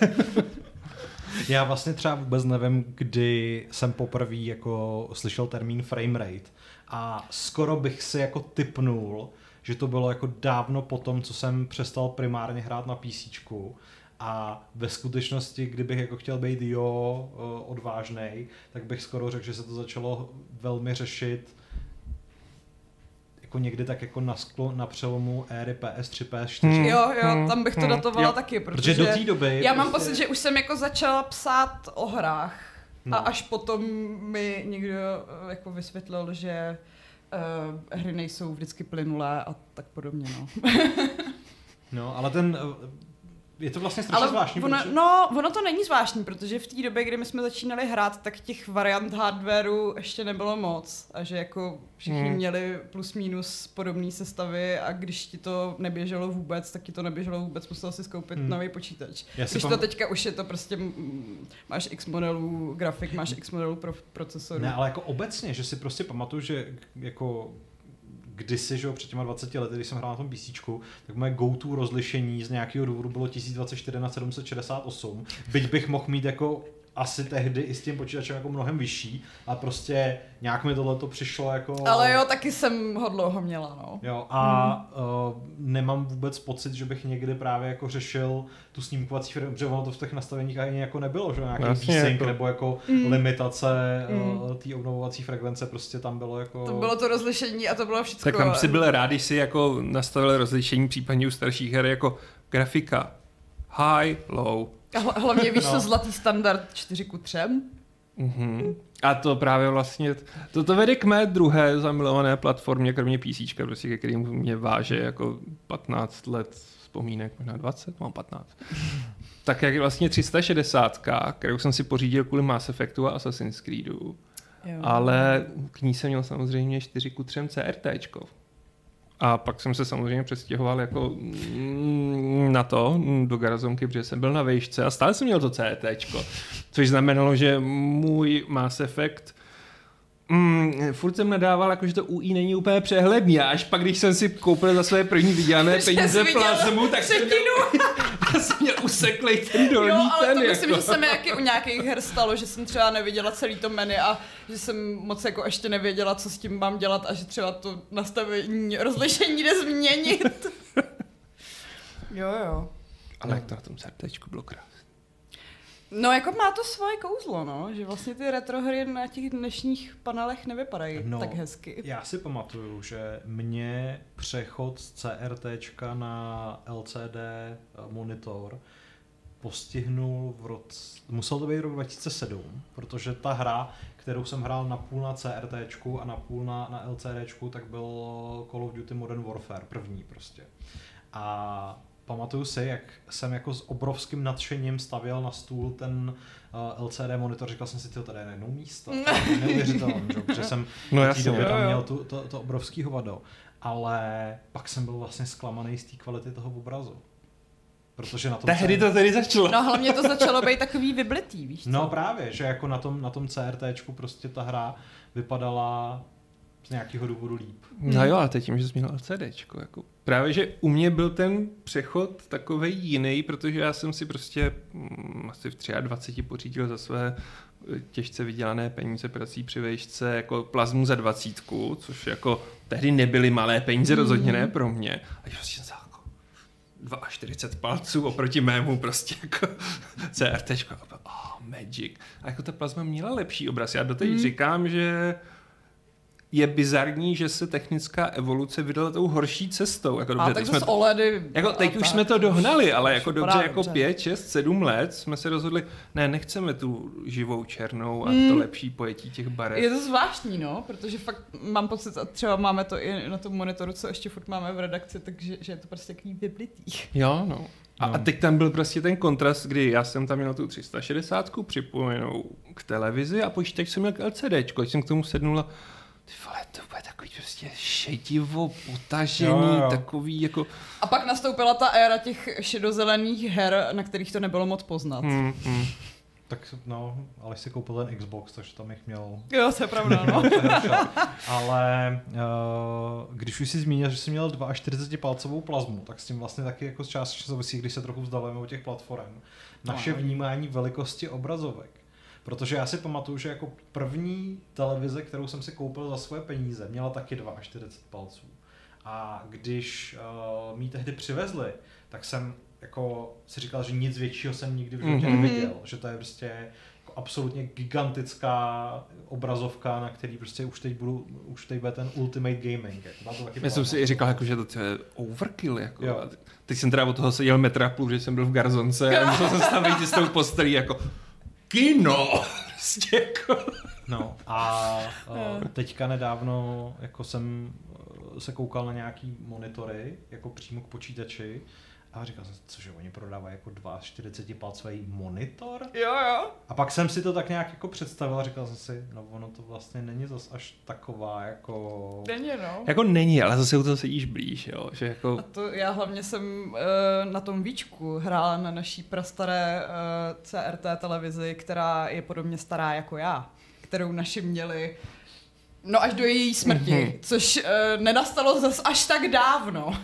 Já vlastně třeba vůbec nevím, kdy jsem poprvé jako slyšel termín framerate a skoro bych si jako tipnul, že to bylo jako dávno po tom, co jsem přestal primárně hrát na PCčku. A ve skutečnosti, kdybych jako chtěl být odvážnej, tak bych skoro řekl, že se to začalo velmi řešit jako někdy tak jako na přelomu éry PS3, PS4. Jo, tam bych to datovala taky, protože do té doby... Já mám pocit, že už jsem jako začala psát o hrách a až potom mi někdo jako vysvětlil, že hry nejsou vždycky plynulé a tak podobně, no. No, ale ten... Je to vlastně strašně zvláštní. Ono to není zvláštní, protože v té době, kdy my jsme začínali hrát, tak těch variant hardwareu ještě nebylo moc. A že jako všichni měli plus minus podobné sestavy a když ti to neběželo vůbec, tak ti to neběželo vůbec, musel si koupit nový počítač. Když to teďka už je to prostě, máš x modelů grafik, máš x modelů procesorů. Ne, ale jako obecně, že si prostě pamatuju, že jako... kdysi, že jo, před těma 20 lety, když jsem hrál na tom PCčku, tak moje go-to rozlišení z nějakého důvodu bylo 1024x768, byť bych mohl mít jako asi tehdy i s tím počítačem jako mnohem vyšší a prostě nějak mi tohleto přišlo jako... Ale jo, taky jsem ho dlouho měla, no. Jo, a nemám vůbec pocit, že bych někdy právě jako řešil tu snímkovací firmu, protože ono to v těch nastaveních ani jako nebylo, že nějaký desync jako... nebo jako limitace té obnovovací frekvence, prostě tam bylo jako... To bylo to rozlišení a to bylo všecko. Tak tam si byl rád, když si jako nastavil rozlišení případně u starších her jako grafika high, low. Hlavně víš, co zlatý standard 4:3. Mm-hmm. A to právě vlastně, to vede k mé druhé zamilované platformě, kromě PCčka, prostě, ke kterým mě váže jako 15 let vzpomínek, možná 20, mám 15. Tak jak vlastně 360, kterou jsem si pořídil kvůli Mass Effectu a Assassin's Creedu. Jo. Ale k ní jsem měl samozřejmě 4:3 CRTčko. A pak jsem se samozřejmě přestěhoval jako na to, do garazonky, protože jsem byl na vejšce a stále jsem měl to CTčko, což znamenalo, že můj Mass Effect furt jsem nadával, jakože to UI není úplně přehledný, až pak, když jsem si koupil za své první vydělané peníze plazmu, tak jsem měl useklej ten dolní ten. Jo, ale to myslím, jako. Že se mi jaký u nějakých her stalo, že jsem třeba neviděla celý to menu a že jsem moc jako ještě nevěděla, co s tím mám dělat a že třeba to nastavení rozlišení jde změnit. Jo. Ale jak to na tom srdečku bylo krásné. No jako má to svoje kouzlo, no, že vlastně ty retrohry na těch dnešních panelech nevypadají tak hezky. Já si pamatuju, že mě přechod z CRTčka na LCD monitor postihnul musel to být rok 2007, protože ta hra, kterou jsem hrál napůl na CRTčku a napůl na LCDčku, tak byl Call of Duty Modern Warfare, první prostě. A pamatuju si, jak jsem jako s obrovským nadšením stavěl na stůl ten LCD monitor, říkal jsem si, tyjo, tady je na jednou místo, neuvěřitelné, protože jsem v té době tam měl to obrovský hovado, ale pak jsem byl vlastně zklamaný z té kvality toho obrazu. Protože na tom tehdy to tedy začalo. No hlavně to začalo být takový vyblitý, víš co? No právě, že jako na tom CRTčku prostě ta hra vypadala z nějakého důvodu líp. No jo, ale teď tím, že zmínil LCDčko, jako právě, že u mě byl ten přechod takovej jiný, protože já jsem si prostě asi v 23 pořídil za své těžce vydělané peníze prací při vejšce jako plazmu za 20, což jako tehdy nebyly malé peníze, rozhodně ne pro mě. A prostě 42 palců oproti mému prostě jako CRTčko. Oh, magic. A jako ta plazma měla lepší obraz. Já doteď říkám, že je bizarní, že se technická evoluce vydala tou horší cestou. Jako dobře, tak jsme OLEDy. Jako teď už tak, jsme to dohnali, ale jako dobře, jako 5, 6, 7 let jsme se rozhodli, ne, nechceme tu živou černou a to lepší pojetí těch barev. Je to zvláštní, no, protože fakt mám pocit, a třeba máme to i na tom monitoru, co ještě furt máme v redakci, takže že je to prostě k ní vyblitý. Jo, no. A teď tam byl prostě ten kontrast, kdy já jsem tam měl tu 360 připojenou k televizi a počítač jsem měl k LCDčko, když jsem k tomu sednula. Vole, to bude takový prostě šedivo, potažený, takový jako... A pak nastoupila ta éra těch šedozelených her, na kterých to nebylo moc poznat. Tak no, ale si koupil ten Xbox, takže tam jich měl... Jo, to je pravda, no. Ale když už si zmínil, že jsi měl 42-palcovou plazmu, tak s tím vlastně taky jako částečně souvisí, když se trochu vzdalujeme od těch platform. Naše vnímání velikosti obrazovek. Protože já si pamatuju, že jako první televize, kterou jsem si koupil za svoje peníze, měla taky 42 palců. A když mi tehdy přivezli, tak jsem jako si říkal, že nic většího jsem nikdy v životě neviděl. Že to je prostě jako absolutně gigantická obrazovka, na který prostě už teď bude ten ultimate gaming. Já jsem si i říkal, jako, že to je overkill. Jako. Teď jsem teda od toho seděl metra půl, že jsem byl v garzonce a musel jsem stavit s tou postelí jako... Kino! No a teďka nedávno jako jsem se koukal na nějaký monitory, jako přímo k počítači a říkal jsem, cože oni prodávají jako 42-palcový monitor? Jo. A pak jsem si to tak nějak jako představil a říkal jsem si, no ono to vlastně není zas až taková jako... Není, no. Jako není, ale zase u toho sedíš blíž, jo. Že jako... A to já hlavně jsem na tom Víčku hrála na naší prastaré CRT televizi, která je podobně stará jako já, kterou naši měli no až do její smrti, což nenastalo zas až tak dávno.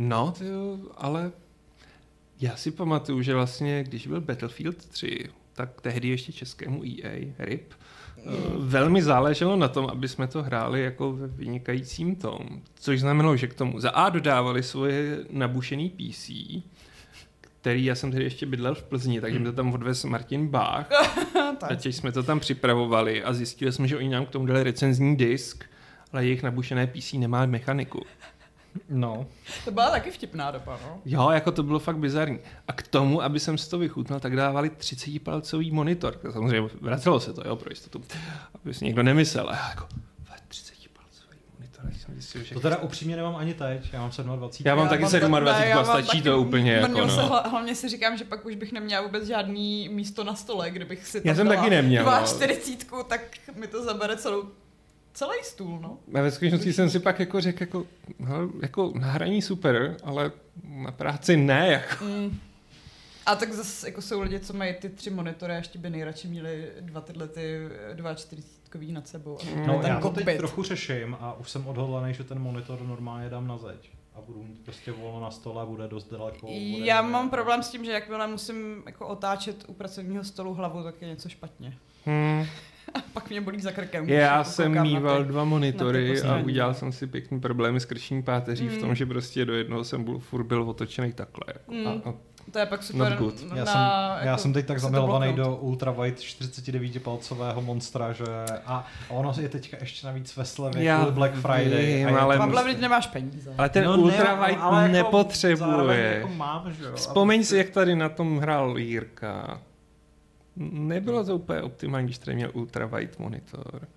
No, ale já si pamatuju, že vlastně, když byl Battlefield 3, tak tehdy ještě českému EA, RIP, velmi záleželo na tom, aby jsme to hráli jako ve vynikajícím tom. Což znamenalo, že k tomu za A dodávali svoje nabušený PC, který já jsem tedy ještě bydlel v Plzni, takže mě to tam odvez Martin Bach. A teď jsme to tam připravovali a zjistili jsme, že oni nám k tomu dali recenzní disk, ale jejich nabušené PC nemá mechaniku. No. To byla taky vtipná doba, no? Jo, jako to bylo fakt bizarní. A k tomu, aby jsem si to vychutnal, tak dávali 30-palcový monitor. Samozřejmě vracelo se to, jo, pro jistotu. Aby si někdo nemyslel, jako 30-palcový monitor. To teda upřímně nemám ani teď, já mám 27. Já mám taky 27, stačí to úplně, jako no. Hlavně si říkám, že pak už bych neměla vůbec žádný místo na stole, kdybych si tam dala 40, tak mi to zabere celý stůl, no. A ve skutečnosti jsem si pak jako řekl, jako na hraní super, ale na práci ne, jako. A tak zase jako jsou lidi, co mají ty 3 monitory a ještě by nejradši měli dva 40kový nad sebou. No já to teď trochu řeším a už jsem odhodlaný, že ten monitor normálně dám na zeď. A budu mít prostě volno na stole, bude dost daleko. Já mám problém s tím, že jakmile musím jako otáčet u pracovního stolu hlavu, tak je něco špatně. A pak mě bolí za krkem. Já jsem mýval 2 monitory a udělal jsem si pěkný problémy s krční páteří v tom, že prostě do jednoho jsem furt byl otočený takhle. Jako. A to je pak super. Já jsem teď tak zamilovaný do ultrawide 49-palcového monstra, že a ono je teďka ještě navíc ve slevě kvůli Black Friday. Pavle, vždyť nemáš peníze. Ale ten ultrawide nepotřebuje. Vzpomeň si, jak tady na tom hrál Jirka. Nebylo to úplně optimální, když tady měl ultrawide monitor.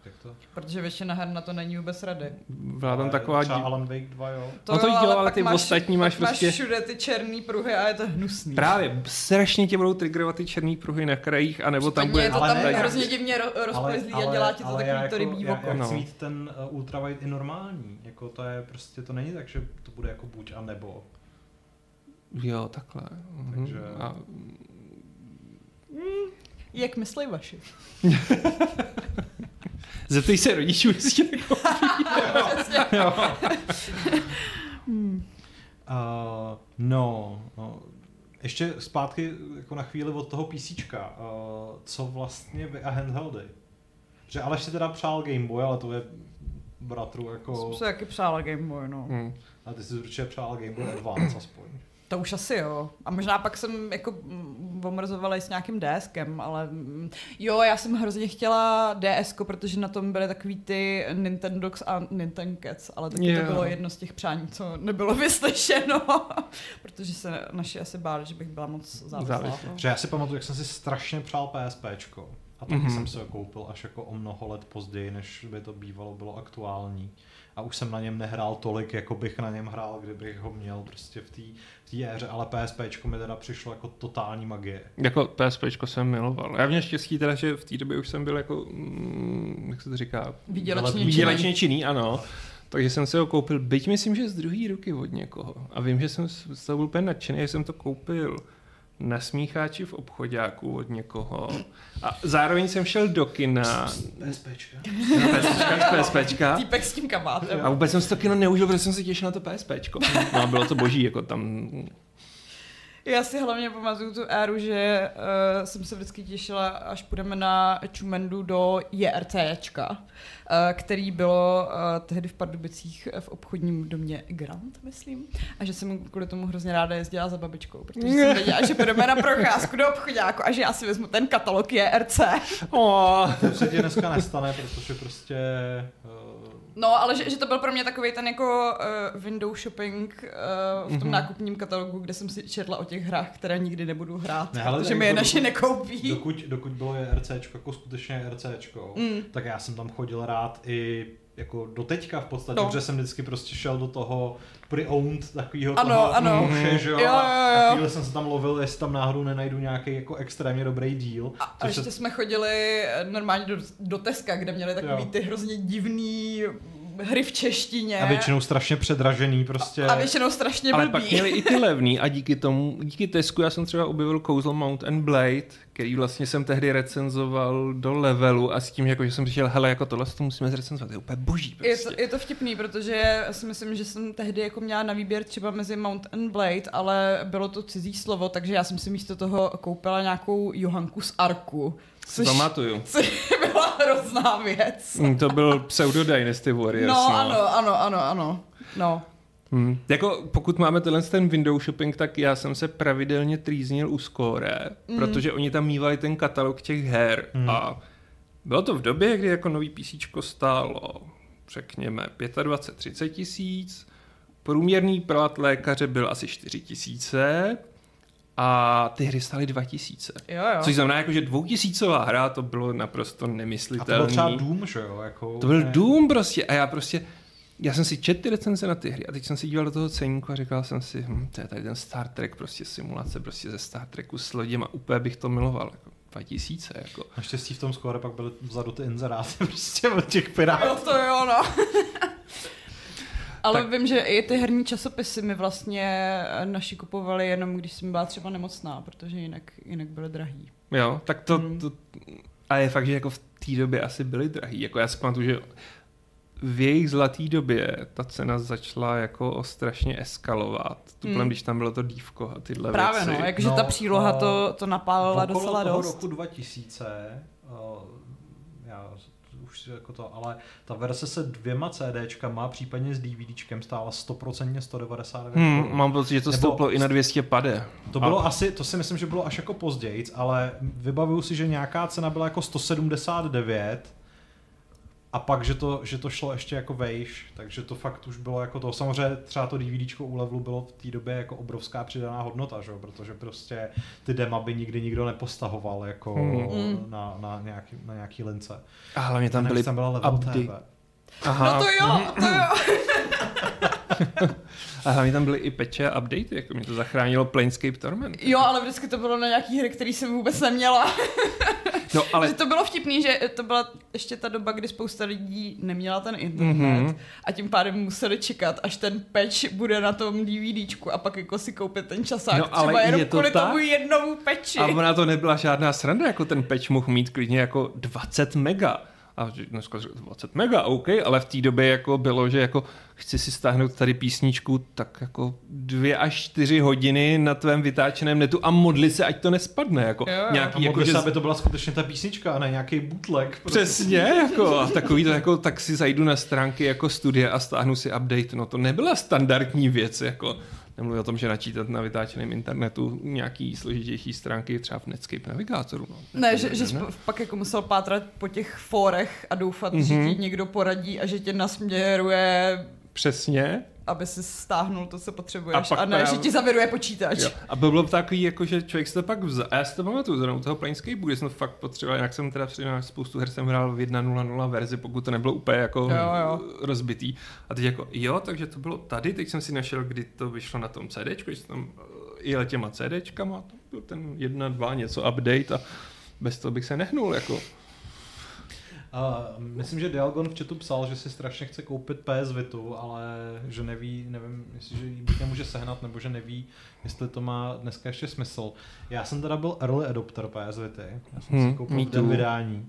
Protože většina her na to není vůbec rady. Byla tam taková... Třeba Alan Wake 2, jo. To, no to jo, ale ty ostatní máš prostě... Máš všude ty černý pruhy a je to hnusný. Právě, strašně tě budou triggerovat ty černý pruhy na krajích, anebo tam bude... Je to tam hrozně divně rozplizlý a dělá ti to takový to rybí oko. Jak chci mít ten ultrawide i normální, jako to je prostě, to není tak, že to bude jako buď a nebo. Jo, takhle. Takže... Jak myslej vaši? Zeptej se rodičů, jestli tě No, ještě zpátky jako na chvíli od toho PCčka. Co vlastně vy a handheldy? Že Aleš si teda přál Gameboy, ale to je bratru jako... Jsem se taky přála Gameboy, no. Hmm. A ty jsi určitě přál Gameboy Advance aspoň. To už asi jo. A možná pak jsem jako omrzovala i s nějakým DSkem, ale jo, já jsem hrozně chtěla DSko, protože na tom byly takový ty Nintendox a Nintencats, ale taky to bylo jedno z těch přání, co nebylo vyslyšeno, protože se naši asi báli, že bych byla moc závislá. Že já si pamatuju, jak jsem si strašně přál PSPčko a taky jsem se ho koupil až jako o mnoho let později, než by to bývalo bylo aktuální. A už jsem na něm nehrál tolik, jako bych na něm hrál, kdybych ho měl prostě v té éře, ale PSPčko mi teda přišlo jako totální magie. Jako PSPčko jsem miloval. Já měl štěstí teda, že v té době už jsem byl jako, jak se to říká? Výdělečně činný, ano. Takže jsem se ho koupil, byť myslím, že z druhé ruky od někoho. A vím, že jsem z toho byl úplně nadšený, že jsem to koupil na smícháči v obchoďáku od někoho a zároveň jsem šel do kina. PSPčka. Týpek s tím kabátem. A vůbec jsem si to kino neužil, protože jsem se těšil na to PSPčko. No bylo to boží, jako tam... Já si hlavně pamatuju tu éru, že jsem se vždycky těšila, až půjdeme na Čumendu do JRCčka, který bylo tehdy v Pardubicích v obchodním domě Grand, myslím. A že jsem kvůli tomu hrozně ráda jezdila za babičkou, protože jsem věděla, že půjdeme na procházku do obchoďáku a že já si vezmu ten katalog JRC. To se ti dneska nestane, protože prostě... No, ale že to byl pro mě takový ten jako window shopping v tom nákupním katalogu, kde jsem si četla o těch hrách, které nikdy nebudu hrát, ne, protože mi je naši nekoupí. Dokud bylo RCčko, jako skutečně RCčko, tak já jsem tam chodil rád i jako do teďka v podstatě, protože jsem vždycky prostě šel do toho pre-owned takovýho toho muše, že jo, a chvíli jsem se tam lovil, jestli tam náhodou nenajdu nějaký jako extrémně dobrý díl. A ještě jsme chodili normálně do Teska, kde měli takový ty hrozně divný hry v češtině. A většinou strašně předražený prostě. A většinou strašně blbý. Ale pak měli i ty levný a díky Tesku já jsem třeba objevil kouzlo Mount and Blade, který vlastně jsem tehdy recenzoval do levelu a s tím, že jsem přišel, hele, jako tohle to musíme zrecenzovat, je úplně boží prostě. Je to vtipný, protože si myslím, že jsem tehdy jako měla na výběr třeba mezi Mount and Blade, ale bylo to cizí slovo, takže já jsem si místo toho koupila nějakou Johanku z Arku. Což pamatuju. Byla hrozná věc. To byl pseudo Dynasty Warriors. No, ano. No. Jako pokud máme ten window shopping, tak já jsem se pravidelně trýznil u Score, protože oni tam mívali ten katalog těch her a bylo to v době, kdy jako nový PCčko stálo, řekněme, 25-30 tisíc, průměrný plat lékaře byl asi 4 tisíce, a ty hry stály 2 tisíce. Jo. Což znamená, jako, že 2 tisícová hra, to bylo naprosto nemyslitelné. A to byl třeba Doom, že jo? Jako, to byl Doom prostě. A já jsem si četl ty recenze na ty hry a teď jsem si díval do toho ceníku a říkal jsem si, to je tady ten Star Trek, prostě simulace prostě ze Star Treku s loděm a úplně bych to miloval. Jako 2 tisíce, jako. Naštěstí v tom skóre pak byly vzadu ty inzeráty prostě od těch pirátů. Jo, no. Ale tak. Vím, že i ty herní časopisy mi vlastně naši kupovali jenom, když jsem byla třeba nemocná, protože jinak byly drahý. Jo, tak to... A je fakt, že jako v té době asi byly drahý. Jako já si pamatuju, že v jejich zlatý době ta cena začala jako strašně eskalovat. Tuplem, když tam bylo to dívko a tyhle právě věci. Právě, jakože ta příloha to napálila docela dost. Okolo toho roku 2000, už jako to, ale ta verze se 2 CDčkama, případně s DVDčkem stála 100% 199 Kč. Mám pocit, že to stouplo i na 200 pade. To bylo asi, to si myslím, že bylo až jako pozdějc, ale vybavuju si, že nějaká cena byla jako 179 A pak, že to šlo ještě jako vejš, takže to fakt už bylo jako to. Samozřejmě třeba to DVDčko u Levelu bylo v té době jako obrovská přidaná hodnota, že? Protože prostě ty dema by nikdy nikdo nepostahoval jako na nějaký lince. A hlavně tam byly Level TV. Aha. No to jo, to jo. A hlavně tam byly i patche a updatey, jako mě to zachránilo Planescape Torment. Jo, ale vždycky to bylo na nějaký hry, který jsem vůbec neměla. No, ale... že to bylo vtipný, že to byla ještě ta doba, kdy spousta lidí neměla ten internet a tím pádem museli čekat, až ten patch bude na tom DVDčku a pak jako si koupit ten časák, no, ale třeba jenom kvůli tomu jednomu patchi. A ona to nebyla žádná sranda, jako ten patch mohl mít klidně jako 20 mega. A dneska 20 mega, OK, ale v té době jako bylo, že jako chci si stáhnout tady písničku tak jako 2 až 4 hodiny na tvém vytáčeném netu a modli se, ať to nespadne. Jako, yeah, nějaký, jako, se, aby to byla skutečně ta písnička a ne nějaký bootleg. Přesně, jako, a takový to, jako, tak si zajdu na stránky jako studie a stáhnu si update. No to nebyla standardní věc, jako. Nemluví o tom, že načítat na vytáčeném internetu nějaký složitější stránky, třeba v Netscape navigátoru. No. Ne, že pak jako musel pátrat po těch fórech a doufat, že ti někdo poradí a že tě nasměruje... Přesně. Aby si stáhnul to, co potřebuješ a ne, právě... že ti zavěruje počítač. Jo. A bylo takový, jako, že člověk se to pak vzal. A já si to pamatuju, zrovna u toho Planescapeu, kde jsem to fakt potřeboval, jinak jsem teda přidal spoustu her, jsem hrál v 1.0.0 verzi, pokud to nebylo úplně jako rozbitý. A teď jako jo, takže to bylo tady, teď jsem si našel, kdy to vyšlo na tom CDčku, že tam jel těma CDčkama, to byl ten 1.2 něco update a bez toho bych se nehnul, jako... Myslím, že Dialgon v chatu psal, že si strašně chce koupit PS Vitu, ale že neví, nevím, jestli že ji nemůže sehnat, nebo že neví, jestli to má dneska ještě smysl. Já jsem teda byl early adopter PS Vity, já jsem si koupil den vydání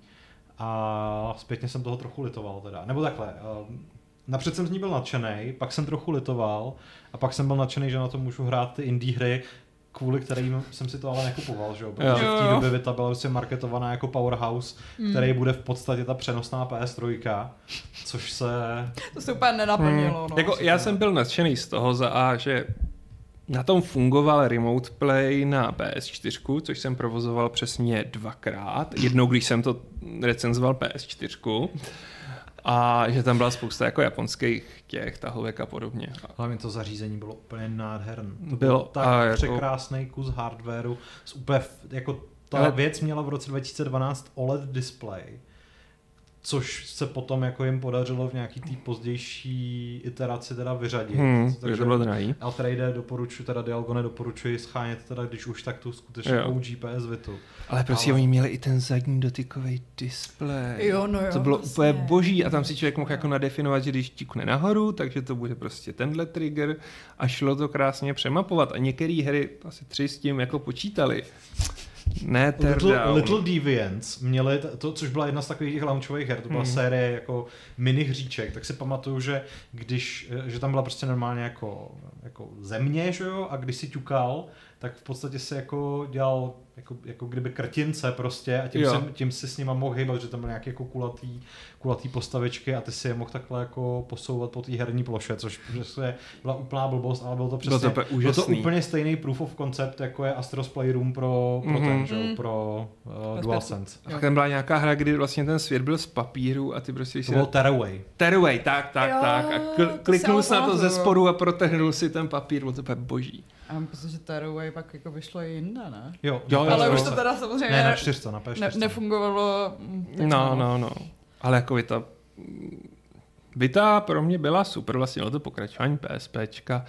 a zpětně jsem toho trochu litoval teda, nebo takhle, napřed jsem z ní byl nadšenej, pak jsem trochu litoval a pak jsem byl nadšenej, že na to můžu hrát ty indie hry, kvůli kterým jsem si to ale nekupoval, že jo? Protože v té době Vita byla vlastně marketovaná jako powerhouse, který bude v podstatě ta přenosná PS3, což se... To se úplně nenaplnilo. No, jako já jsem byl nadšený z toho za A, že na tom fungoval remote play na PS4, což jsem provozoval přesně 2x. Jednou, když jsem to recenzoval PS4. A že tam byla spousta jako japonských těch tahovek a podobně. Hlavně to zařízení bylo úplně nádherné. To byl tak překrásný jako... kus hardwareu. Úplně, jako ta věc měla v roce 2012 OLED display, což se potom jako jim podařilo v nějaký té pozdější iteraci teda vyřadit. Takže to bylo drahý. L-Trade doporučuji, teda Dialgone doporučuji schánět teda, když už tak tu skutečně GPS Vitu. Ale prosím, oni měli i ten zadní dotykový displej. Jo, no jo. To bylo vlastně úplně boží a tam si člověk mohl jako nadefinovat, že když tikne nahoru, takže to bude prostě tenhle trigger a šlo to krásně přemapovat a některé hry asi 3 s tím jako počítali. Ne, Little Deviants měli, to, což byla jedna z takových těch launchových her, to byla série jako mini hříček, tak si pamatuju, že když, že tam byla prostě normálně jako země, že jo, a když si ťukal, tak v podstatě se jako dělal jako kdyby krtince prostě a tím si s nima mohl hýbat, že tam byly nějaké jako kulatý postavičky a ty si je mohl takhle jako posouvat po té herní ploše, což přesně byla úplná blbost, ale bylo to přesně, bylo to úplně stejný proof of concept, jako je Astro's Playroom pro DualSense. A tam byla nějaká hra, kdy vlastně ten svět byl z papíru a ty prostě... To bylo Tearaway, tak. A kliknul jsi na to ze sporu a protehnul si ten papír, bylo to boží. A myslím, že Tearaway pak jako vyšlo i jinde, ne? Jo, ale už to teda samozřejmě nefungovalo. No. Ale jako Vita pro mě byla super, vlastně to pokračování PSPčka.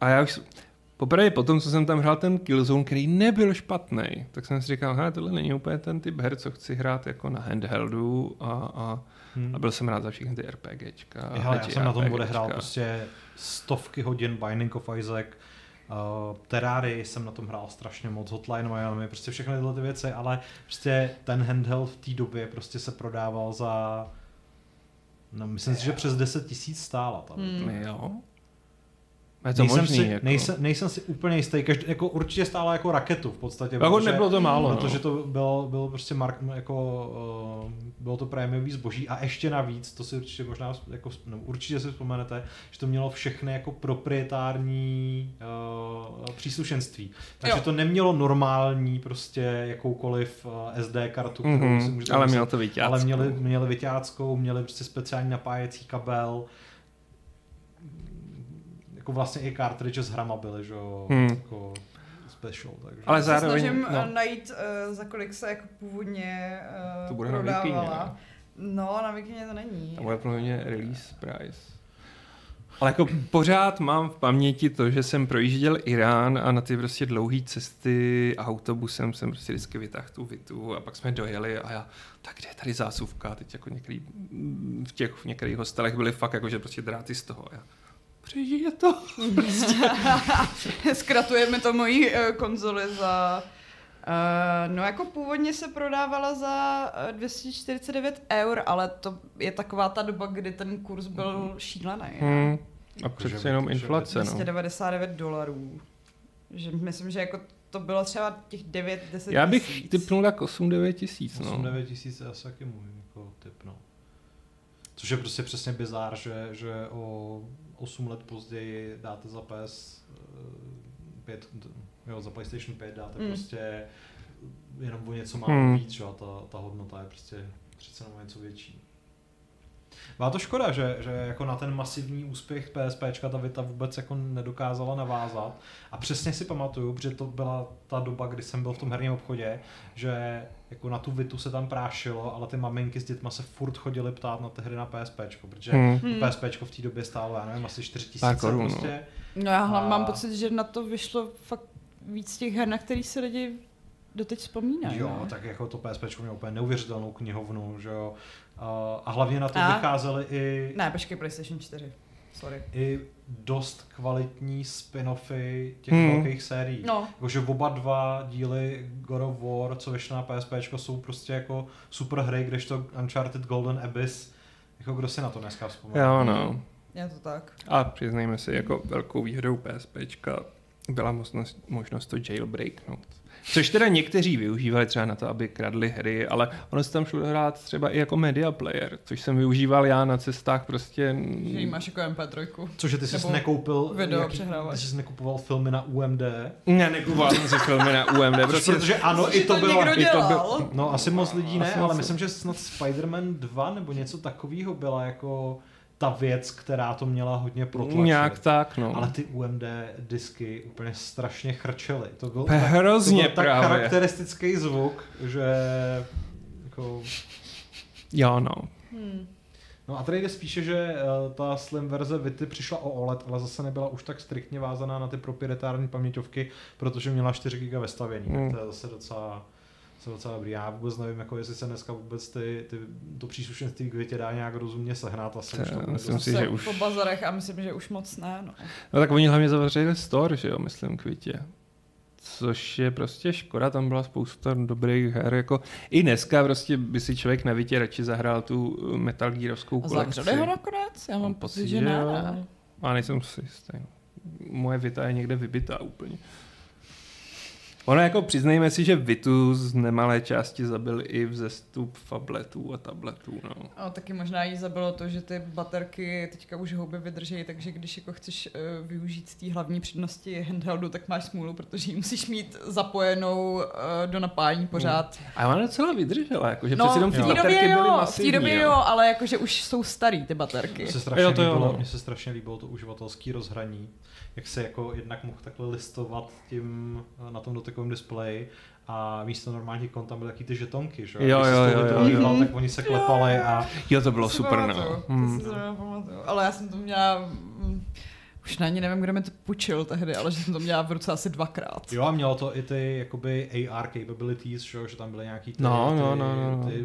A já už poprvé potom, co jsem tam hrál ten Killzone, který nebyl špatný, tak jsem si říkal, hele, tohle není úplně ten typ her, co chci hrát jako na handheldu a byl jsem rád za všechny ty RPGčka. Já jsem na tom odehrál prostě stovky hodin Binding of Isaac, Terrarii jsem na tom hrál strašně moc, Hotline Miami, prostě všechny tyhle ty věci, ale prostě ten handheld v té době prostě se prodával za, myslím si, že přes 10 000 stála. Je to nejsem si úplně jistý, jako určitě stála jako raketu v podstatě. Jako nebylo to málo. Protože to bylo prostě bylo to prémiový zboží a ještě navíc, to si určitě možná jako určitě si vzpomenete, že to mělo všechny jako proprietární příslušenství. Takže to nemělo normální prostě jakoukoliv SD kartu, kterou si můžete. Ale mělo to vyťáckou. Ale měli vyťáckou, měli prostě speciální napájecí kabel. Jako vlastně i cartridge s hrama byly, že jo, jako special, takže. Ale zároveň snažím najít, za kolik se jako původně to bude prodávala. No, na Wikině to není. To bude původně release price. Ale jako pořád mám v paměti to, že jsem projížděl Irán a na ty prostě dlouhé cesty autobusem jsem prostě vždycky vytáhl tu vitu a pak jsme dojeli a já, tak kde je tady zásuvka? Teď jako některý, v některých hostelech byly fakt jako, že prostě dráty z toho. Já, přežije to. Zkratujeme to mojí konzoli za... no jako původně se prodávala za 249 €, ale to je taková ta doba, kdy ten kurz byl šílený. A přece jenom inflace. $299. Že myslím, že jako to bylo třeba těch 9-10 Já bych typnul tak 8-9 tisíc. 8-9 tisíc asi taky můžu jako typnout. Což je prostě přesně bizár, že o 8 let později dáte za za PlayStation 5 dáte prostě jenom o něco málo víc, že? A ta hodnota je prostě přece jenom něco větší. Byla to škoda, že jako na ten masivní úspěch PSPčka ta Vita vůbec jako nedokázala navázat. A přesně si pamatuju, protože to byla ta doba, kdy jsem byl v tom herním obchodě, že jako na tu Vitu se tam prášilo, ale ty maminky s dětma se furt chodily ptát na ty hry na PSPčko, protože PSPčko v té době stálo, já nevím, asi 4000 prostě. No já mám pocit, že na to vyšlo fakt víc těch her, na kterých se lidi doteď vzpomínají. Jo, ne? Tak jako to PSPčko mělo úplně neuvěřitelnou knihovnu, že jo. A hlavně na to vycházely i... Ne, počkej, PlayStation 4. Sorry. I dost kvalitní spin-offy těch velkých sérií. No. Jakože oba dva díly God of War, co vyšlo na PSPčko, jsou prostě jako super hry, kdežto Uncharted Golden Abyss. Jako kdo si na to dneska vzpomíná? Jo, no. Je to tak. A přiznejme si, jako velkou výhodou PSPčka byla možnost to jailbreaknout. Což teda někteří využívali třeba na to, aby kradli hry, ale ono se tam šlo hrát třeba i jako media player, což jsem využíval já na cestách prostě... Že jí máš jako MP3. Cože ty jsi nekoupil... Video přehrávač. Ty jsi nekupoval filmy na UMD? Ne, nekupoval jsem si filmy na UMD, protože ano, i to bylo... No asi moc lidí ne, ale myslím, že snad Spider-Man 2 nebo něco takového byla jako... ta věc, která to měla hodně protlačit. Nějak tak, no. Ale ty UMD disky úplně strašně chrčely. To byl tak charakteristický zvuk, že jako... Jo, no. No a tady jde spíše, že ta slim verze Vity přišla o OLED, ale zase nebyla už tak striktně vázaná na ty proprietární paměťovky, protože měla 4 GB vestavěný. Tak to je zase docela dobrý. Já vůbec nevím, jako jestli se dneska vůbec to příslušenství k Vitě dá nějak rozumně sehnat. Myslím si, že už... Po bazarech a myslím, že už moc ne. No tak oni hlavně zavřeli store, že jo, myslím, k Vitě. Což je prostě škoda, tam byla spousta dobrých her. Jako i dneska prostě by si člověk na Vitě radši zahrál tu Metal Gearovskou kolekci. A zavřeli ho nakonec? Já mám pocit, že ne. A nejsem si jistý. Moje Vita je někde vybitá úplně. Ono jako přiznejme si, že Vitu z nemalé části zabil i vzestup fabletů a tabletů, no. A taky možná jí zabilo to, že ty baterky teďka už houby vydržejí, takže když jako chceš využít z té hlavní přednosti handheldu, tak máš smůlu, protože ji musíš mít zapojenou do napájení pořád. A ona docela vydržela, jakože přeci jenom ty baterky byly masivní. V té době jo, ale jakože už jsou starý ty baterky. Mně se strašně líbilo to uživatelský rozhraní, jak se jako jednak mohl takhle listovat tím na tom dotykovém displeji a místo normálních kont tam byly taky ty žetonky, že? Jo. Tak oni se klepali a... Jo, to bylo super, no. Ale já jsem to měla... Už na ní nevím, kdo mi to půjčil tehdy, ale že jsem to měla v ruce asi 2x. Jo, a mělo to i ty jakoby AR capabilities, že tam byly nějaký ty...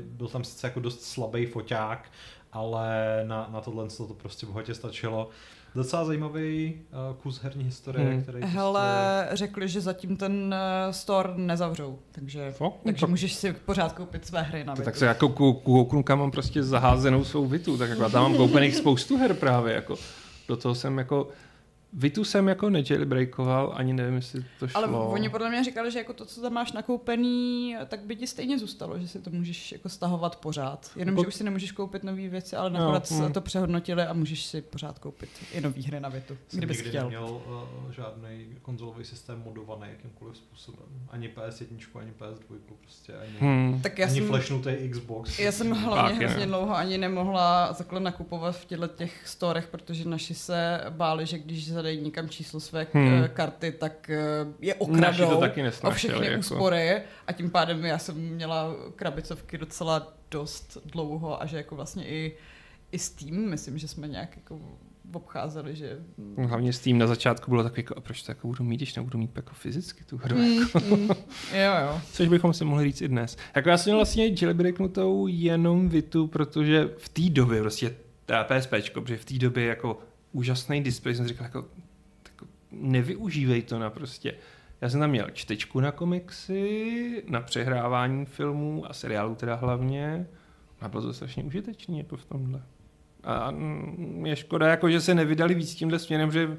Byl tam sice jako dost slabý foťák, ale na tohle to prostě bohatě stačilo. Docela zajímavý kus herní historie, který... Hele, řekli, že zatím ten store nezavřou, takže můžeš si pořád koupit své hry na Vitu. Tak se jako kouknu, mám prostě zaházenou svou Vitu, tak jako já tam mám koupených spoustu her právě, jako do toho jsem jako Vitu jsem jako nejailbreakoval, ani nevím, jestli to šlo. Ale oni podle mě říkali, že jako to, co tam máš nakoupený, tak by ti stejně zůstalo, že si to můžeš jako stahovat pořád. Jenomže už si nemůžeš koupit nové věci, ale nakonec to přehodnotili a můžeš si pořád koupit i nový hry na Vitu, kdybys chtěl. Nikdy neměl žádný konzolový systém modovaný jakýmkoliv způsobem. Ani PS1, ani PS2, prostě ani, ani flashnutý Xbox. Já jsem hlavně hrozně dlouho ani nemohla takhle nakupovat v těchto těch storech, protože naši se báli, že když zadají někam číslo své karty, tak je okradou o všechny jako úspory a tím pádem já jsem měla krabicovky docela dost dlouho a že jako vlastně i Steam, myslím, že jsme nějak jako obcházeli, že... Hlavně Steam na začátku bylo takový, jako, proč to jako budu mít, když nebudu mít jako fyzicky tu hru. Jo. Což bychom si mohli říct i dnes. Jako já jsem měl vlastně jailbreaknutou jenom Vitu, protože v té době prostě PSPčko, protože v té době jako úžasný display, jsem říkal, jako nevyužívej to naprostě. Já jsem tam měl čtečku na komiksy, na přehrávání filmů a seriálů teda hlavně. A bylo to strašně užitečný jako v tomhle. A je škoda, jako, že se nevydali víc tímhle směrem, že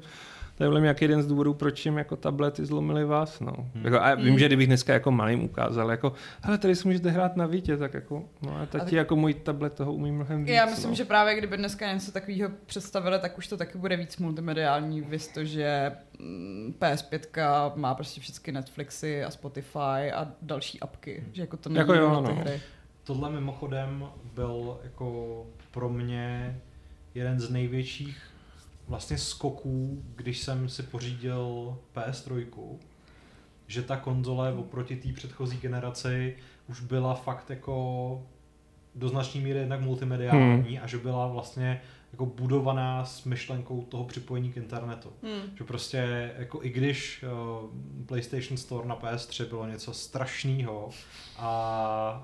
to je nějaký jeden z důvodů, proč jim jako tablety zlomily vás. No. Jako, a vím, že kdybych dneska jako malým ukázal, jako, hele, tady si můžete hrát na Vitě, tak jako, no a tati, jako můj tablet toho umí mnohem víc. Já myslím, že právě kdyby dneska něco takového představili, tak už to taky bude víc multimediální, visto, že PS5 má prostě všechny Netflixy a Spotify a další apky, že jako to není jako hry. Tohle mimochodem byl jako pro mě jeden z největších vlastně skoků, když jsem si pořídil PS3, že ta konzole oproti té předchozí generaci už byla fakt jako do značné míry jednak multimediální a že byla vlastně jako budovaná s myšlenkou toho připojení k internetu. Že prostě jako i když PlayStation Store na PS3 bylo něco strašného a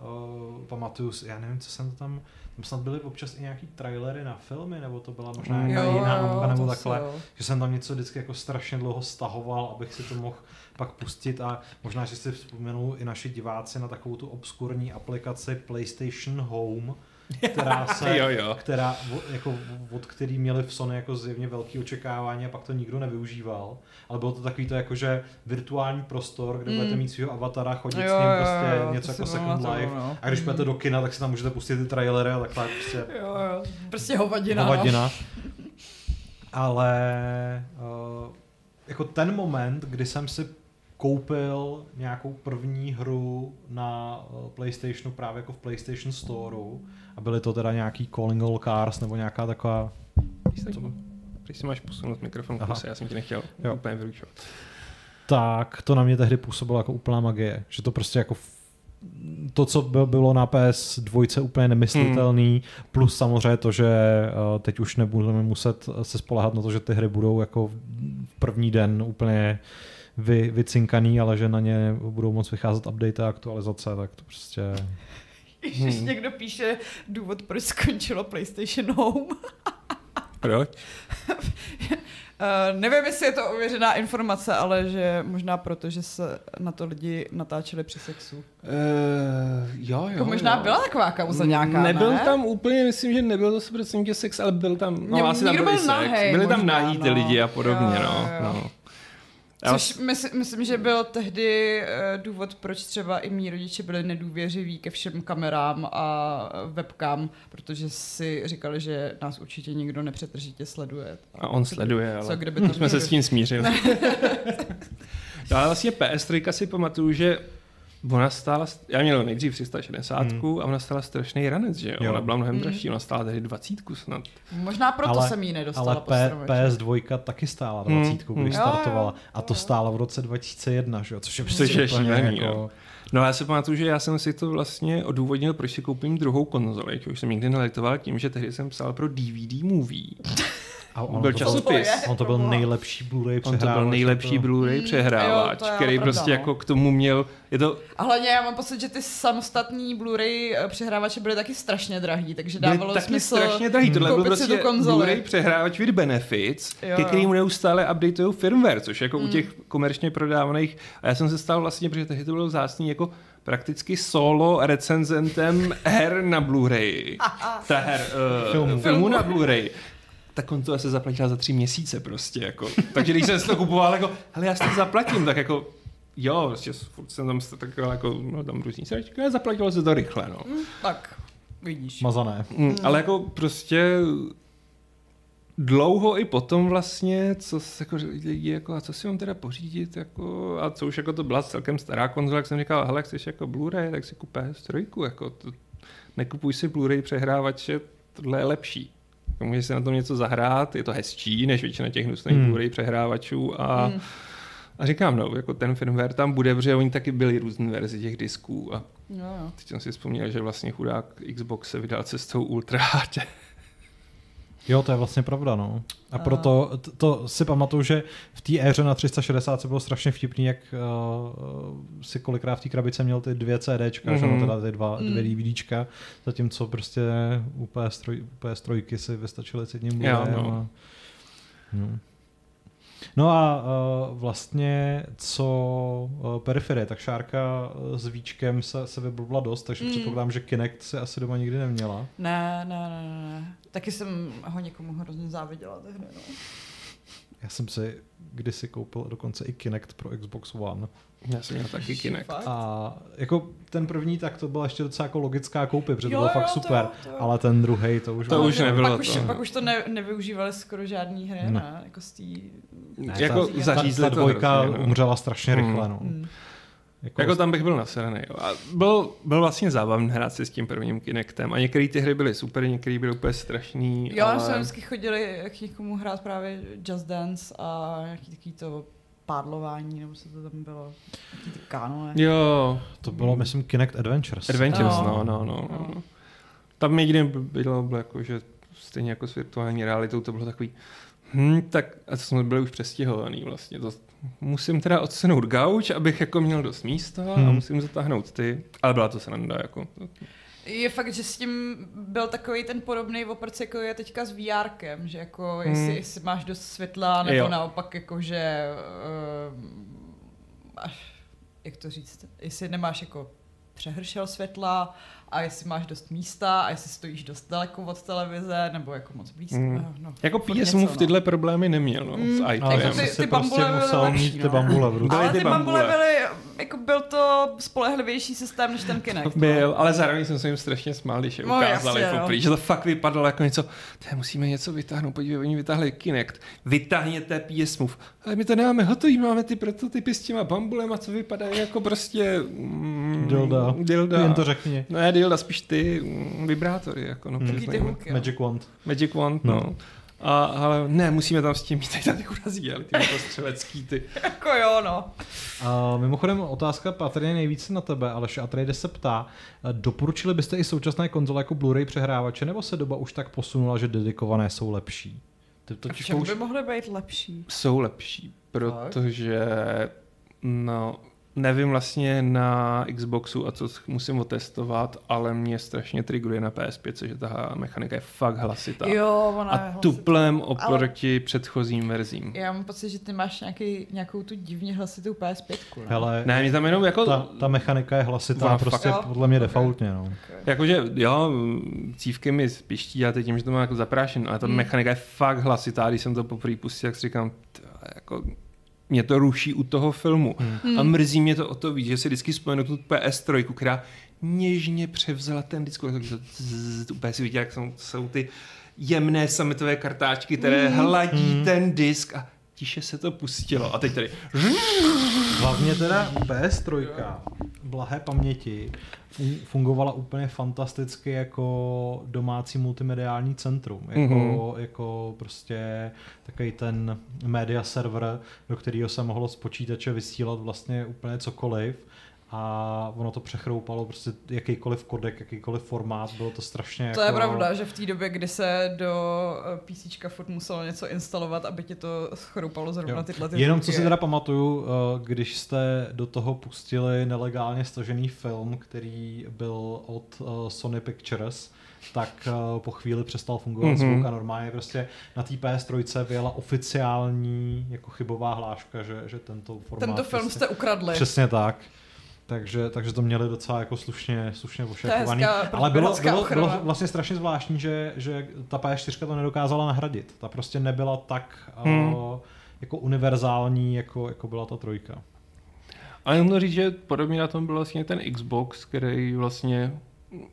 pamatuju si, já nevím, co jsem tam snad byly občas i nějaký trailery na filmy, nebo to byla možná nějaká jiná hudba nebo takhle, že jsem tam něco vždycky jako strašně dlouho stahoval, abych si to mohl pak pustit a možná, že si vzpomenul i naši diváci na takovou tu obskurní aplikaci PlayStation Home, která jako, od který měli v Sony jako zjevně velké očekávání a pak to nikdo nevyužíval, ale bylo to takový to jakože virtuální prostor, kde budete mít svýho avatara, chodit s ním prostě něco jako Second Life a když budete do kina, tak si tam můžete pustit ty trailery a takhle prostě prostě hovadina. Ale jako ten moment, kdy jsem si koupil nějakou první hru na PlayStationu právě jako v PlayStation Storeu a byly to teda nějaký Calling All Cars nebo nějaká taková... Když si máš posunout mikrofon, já jsem ti nechtěl úplně vyručovat. Tak to na mě tehdy působilo jako úplná magie, že to prostě jako to, co bylo na PS2 úplně nemyslitelný, plus samozřejmě to, že teď už nebudeme muset se spolehat na to, že ty hry budou jako v první den úplně vycinkaný, ale že na ně budou moc vycházet update a aktualizace, tak to prostě... Ježiš, někdo píše důvod, proč skončilo PlayStation Home. Proč? Nevím, jestli je to ověřená informace, ale že možná proto, že se na to lidi natáčeli při sexu. Jo. Možná byla taková kauza nějaká, nebyl tam úplně, myslím, že nebyl to 100% sex, ale byl tam, asi tam byl i sex. Nahej, byli možná, tam nahý ty lidi a podobně, jo. Což myslím, že byl tehdy důvod, proč třeba i mí rodiče byli nedůvěřiví ke všem kamerám a webkám, protože si říkali, že nás určitě nikdo nepřetržitě sleduje. A on sleduje, ale my jsme se s tím smířili. No, ale vlastně PS3 si pamatuju, že ona stála, já měl nejdřív 360 a ona stála strašný ranec, že jo? Ona byla mnohem dražší, ona stála tady 20 snad. Možná proto jsem jí nedostala. Ale PS2 taky stála 20, když startovala. A to stála v roce 2001, že jo? Což je šílený, jako... No já se pamatuju, že já jsem si to vlastně odůvodnil, proč si koupím druhou konzoli, což jsem nikdy nelitoval tím, že tehdy jsem psal pro DVD Movie. Byl časopis. On to byl nejlepší Blu-ray přehrávač. Který pravda, prostě jako k tomu měl... A hlavně já mám pocit, že ty samostatní Blu-ray přehrávače byly taky strašně drahý, takže dávalo smysl tohle byl prostě Blu-ray přehrávač with benefits, ke kterému neustále updateují firmware, což jako u těch komerčně prodávaných... A já jsem se stal vlastně, protože tehdy to bylo vzácný, jako prakticky solo recenzentem her na Blu-ray. Filmu na Blu-ray. ta konzole se zaplatila za 3 měsíce prostě, jako. Takže když jsem si to kupoval, jako, hele, já si to zaplatím, tak jako, jo, prostě furt jsem tam taková, jako, no, tam různý sračky, zaplatilo se to rychle, no. Tak, vidíš. Mazané. Ale jako prostě dlouho i potom vlastně, co se jako lidi, jako, a co si mám teda pořídit, jako, a co už jako to byla celkem stará konzole, jak jsem říkal, hele, chceš jako Blu-ray, tak si kup PS3, jako, to, nekupuj si Blu-ray přehrávače, tohle je lepší. Můžeš si na tom něco zahrát, je to hezčí než většina těch nutných Blu-ray přehrávačů a říkám, no, jako ten firmware tam bude, protože oni taky byli různé verzi těch disků a teď jsem si vzpomněl, že vlastně chudák Xbox se vydal cestou Ultra HD. Jo, to je vlastně pravda, no. A proto to si pamatuju, že v té éře na 360 se bylo strašně vtipný, jak si kolikrát v té krabice měl ty 2 CDčka, že no, teda ty 2 DVDčka, zatímco prostě u PS3 si vystačily s jedním Blu-rayem. No a vlastně co periferie, tak Šárka s Víčkem se vyblbla dost, takže předpokládám, že Kinect si asi doma nikdy neměla. Ne. Taky jsem ho někomu hrozně záviděla tehdy, no. Já jsem si kdysi koupil dokonce i Kinect pro Xbox One. Já jsem měl taky Kinect. A jako ten první, tak to byla ještě docela jako logická koupě, protože bylo fakt super, to. Ale ten druhej to už nebylo. Pak už to nevyužívali skoro žádný hry, ne? Jako z tý... Jako ta dvojka hrozně, umřela strašně rychle, no. Jako tam bych byl naserený. A byl vlastně zábavný hrát si s tím prvním Kinectem. A některé ty hry byly super, některé byly úplně strašný. Jo, ale... jsme vždycky chodili k někomu hrát právě Just Dance a nějaký takový to pádlování, nebo se to tam bylo, nějaký to kánole. Jo, to bylo, myslím, Kinect Adventures. No. Tam někdy bylo jako, že stejně jako s virtuální realitou to bylo takový, tak a jsme byli už přestěhovaný vlastně, to musím teda odsunout gauč, abych jako měl dost místa a musím zatáhnout ty. Ale byla to sranda, jako. Je fakt, že s tím byl takový ten podobný oprc, jako je teďka s VRkem, že jako jestli máš dost světla, nebo naopak jako, že jak to říct, jestli nemáš jako přehršel světla a jestli máš dost místa a jestli stojíš dost daleko od televize nebo jako moc blízko. No, jako PS Move tyhle problémy neměl, no. Jako ty bambule prostě musel mít ty bambule v ruce. Ale ty bambule byly, jako byl to spolehlivější systém než ten Kinect. Byl, ale zároveň jsem se jim strašně smál, když je ukázali poprý, že to fakt vypadalo jako něco, musíme něco vytáhnout, podívej, oni vytáhli Kinect, vytáhněte PS Move. Ale my to nemáme hotový, máme ty prototypy s těma bambulema, co vypadají jako prostě dilda. Jen to řekni. Ne, dilda, spíš ty vibrátory. Jako, no, ty huky, Magic Wand, no. A ale ne, musíme tam s tím mít tady urazí, ale ty postřelecký ty. Jako jo, no. A mimochodem otázka patrně nejvíce na tebe, Aleš, a tady se ptá, doporučili byste i současné konzole jako Blu-ray přehrávače, nebo se doba už tak posunula, že dedikované jsou lepší? To by mohly být lepší. Jsou lepší, protože no, nevím vlastně na Xboxu a co musím otestovat, ale mě strašně trigruje na PS5, že ta mechanika je fakt hlasitá. Jo, ona je hlasitá. Tuplem oproti předchozím verzím. Já mám pocit, že ty máš nějakou tu divně hlasitou PS5. Ne, mě tam jenom jako... Ta mechanika je hlasitá prostě podle mě defaultně. No. Okay. Jakože jo, cívky mi spíští a tím, že to mám jako zaprášen, ale ta mechanika je fakt hlasitá, když jsem to poprvé pustil, jak si říkám, jako... Mě to ruší u toho filmu. A mrzí mě to o to víc, že si vždycky vzpomenu tu PS3, která něžně převzala ten disk. Úplně si viděl, jak jsou ty jemné sametové kartáčky, které hladí ten disk a tiše se to pustilo. A teď tady... Hlavně teda PS3, blahé paměti, fungovala úplně fantasticky jako domácí multimediální centrum. Jako prostě takový ten media server, do kterého se mohlo z počítače vysílat vlastně úplně cokoliv. A ono to přechroupalo prostě jakýkoliv kodek, jakýkoliv formát, bylo to strašně... To je pravda, že v té době, kdy se do PCčka furt muselo něco instalovat, aby ti to schroupalo zrovna tyhle ty... Jenom co si teda pamatuju, když jste do toho pustili nelegálně stažený film, který byl od Sony Pictures, tak po chvíli přestal fungovat zvuk a normálně prostě na té PS3 vyjela oficiální jako chybová hláška, že tento formát... Tento film jste ukradli. Přesně tak. Takže to měli docela jako slušně ošakovaný. Ale bylo vlastně strašně zvláštní, že ta PS4 to nedokázala nahradit. Ta prostě nebyla tak jako univerzální, jako byla ta trojka. Ale jenom říct, že podobně na tom byl vlastně ten Xbox, který vlastně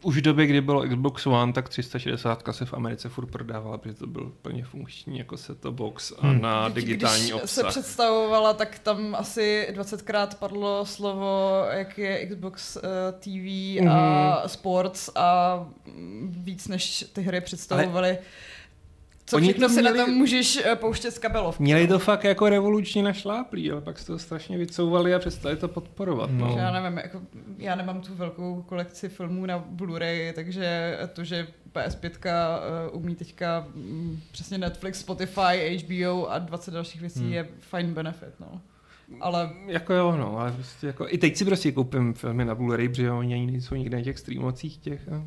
už v době, kdy bylo Xbox One, tak 360 se v Americe furt prodávala, protože to byl plně funkční jako set-top box a na digitální když obsah. Když se představovala, tak tam asi 20krát padlo slovo, jak je Xbox TV a Sports a víc než ty hry představovaly. Ale co všechno si na tom můžeš pouštět z kabelovky. Měli to fakt jako revolučně našláplý, ale pak se to strašně vycouvali a přestali to podporovat. No. Já nevím, jako, já nemám tu velkou kolekci filmů na Blu-ray, takže to, že PS5 umí teďka přesně Netflix, Spotify, HBO a 20 dalších věcí je fajn benefit. No. Ale jako jo, no, ale prostě jako i teď si prostě koupím filmy na Blu-ray, protože oni ani nejsou nikde na těch streamovacích těch a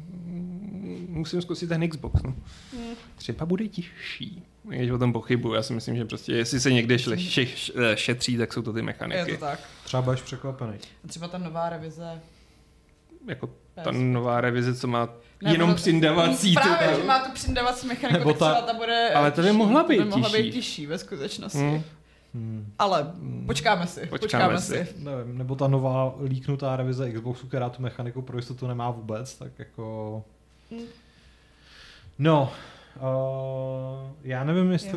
musím zkusit ten Xbox, no. Třeba bude tichší, když o tom pochybuju. Já si myslím, že prostě jestli se někde šetří, tak jsou to ty mechaniky. Je to tak. Třeba budeš překvapený. A třeba ta nová revize. Jako ta nová revize, co má jenom přindavací. Právě, že má tu přindavací mechaniku, tak třeba ta bude. Ale to by mohla být tichší ve skutečnosti. Ale počkáme si. Nevím, nebo ta nová líknutá revize Xboxu, která tu mechaniku pro jistotu nemá vůbec, tak jako... No, já nevím, jestli...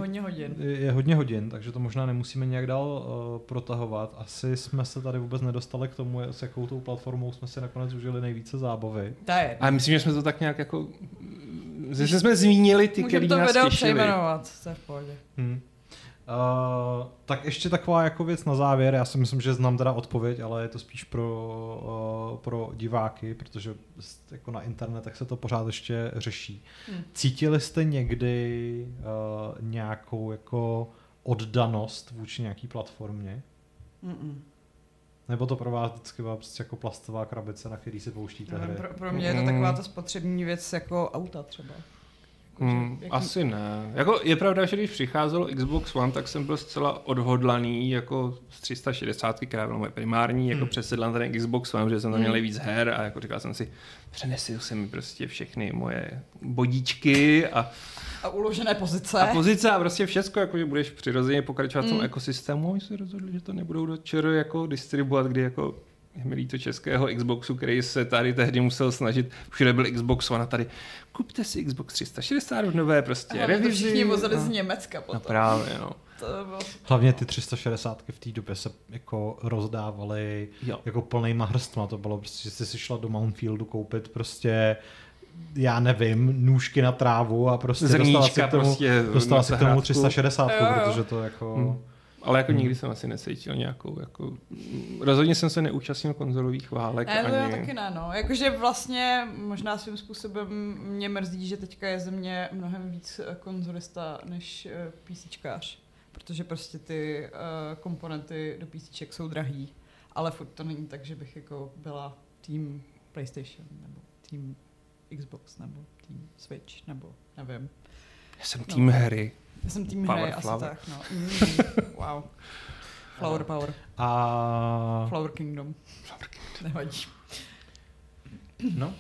Je hodně hodin, takže to možná nemusíme nějak dál protahovat. Asi jsme se tady vůbec nedostali k tomu, s jakou tou platformou jsme si nakonec užili nejvíce zábavy. A myslím, že jsme to tak nějak jako... Zase jsme zmínili ty, který nás těšili. Můžeme to video přejmenovat, to je v pohodě. Tak ještě taková jako věc na závěr, já si myslím, že znám teda odpověď, ale je to spíš pro diváky, protože jako na internetech se to pořád ještě řeší. Cítili jste někdy nějakou jako oddanost vůči nějaký platformě? Nebo to pro vás vždycky byla prostě jako plastová krabice, na který si pouštíte hry? Pro mě je to taková ta spotřební věc jako auta třeba. Asi ne. Jako je pravda, že když přicházelo Xbox One, tak jsem byl zcela odhodlaný jako z 360, která byla moje primární, jako přesedlám ten Xbox One, protože jsem tam měl víc her a jako říkal jsem si, přenesil jsem mi prostě všechny moje bodíčky a uložené pozice. A pozice a prostě všecko, jakože budeš přirozeně pokračovat v tom ekosystému. Oni se rozhodli, že to nebudou do ČR jako distribuovat, kdy jako je mi líto českého Xboxu, který se tady tehdy musel snažit, všude byl Xbox One a tady kupte si Xbox 360 v nové prostě revizi. To všichni vozili z Německa potom. No právě, no. Hlavně ty 360 v té době se jako rozdávaly jako plnýma hrstma. To bylo prostě, že jsi si šla do Mountfieldu koupit prostě, já nevím, nůžky na trávu a prostě dostala si k tomu 360, protože to jako... Ale jako nikdy jsem asi necítil nějakou, jako... Rozhodně jsem se neúčastnil konzolových válek. Ne, to ani... taky ne, no. Jakože vlastně možná svým způsobem mě mrzí, že teďka je ze mě mnohem víc konzolista než PCčkář. Protože prostě ty komponenty do PCček jsou drahý. Ale furt to není tak, že bych jako byla tým PlayStation, nebo tým Xbox, nebo tým Switch, nebo nevím. Já jsem tým hry. Já jsem tým hry, asi tak, no. Wow. Flower power. Flower Kingdom. Nevadí. No.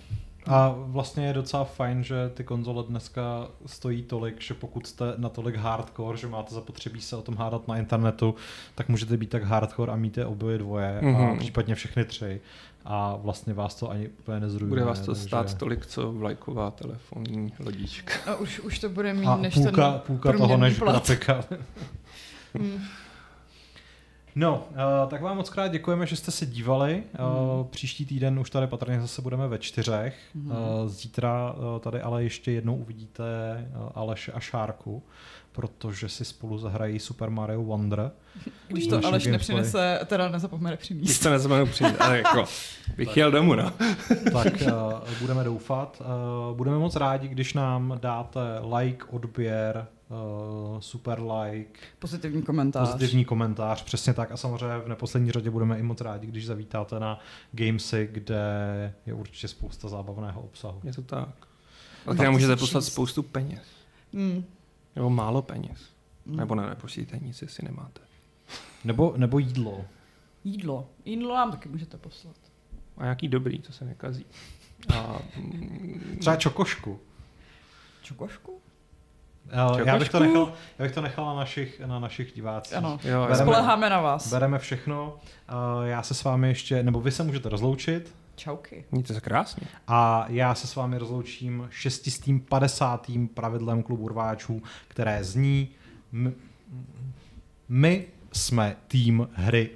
A vlastně je docela fajn, že ty konzole dneska stojí tolik, že pokud jste natolik hardcore, že máte zapotřebí se o tom hádat na internetu, tak můžete být tak hardcore a mít je oboje dvoje a případně všechny tři. A vlastně vás to ani úplně nezrujuje. Bude vás to stát tolik, co vlajková telefonní lodička. A už to bude mít než půlka toho než grafika. No, tak vám moc krát děkujeme, že jste se dívali. Příští týden už tady patrně zase budeme ve 4. Zítra tady ale ještě jednou uvidíte Aleše a Šárku, protože si spolu zahrají Super Mario Wonder. Když to Aleš nepřinese, teda nezapomene přinést. Když to nezapomenu přinést, ale jako bych jel domů, no. Tak budeme doufat. Budeme moc rádi, když nám dáte like, odběr, super like. Pozitivní komentář, přesně tak. A samozřejmě v neposlední řadě budeme i moc rádi, když zavítáte na Gamesy, kde je určitě spousta zábavného obsahu. Je to tak. A kde můžete poslat spoustu peněz. Nebo málo peněz. Nebo neposílíte nic, jestli nemáte. Nebo jídlo. Jídlo nám taky můžete poslat. A nějaký dobrý, co se nekazí. A třeba čokošku. Čokošku? Já bych to nechal na našich divácích. Ano, spoléháme na vás. Bereme všechno. Já se s vámi ještě, nebo vy se můžete rozloučit. Čauky. Mějte se krásně. A já se s vámi rozloučím 650. pravidlem klubu rváčů, které zní: my jsme tým hry.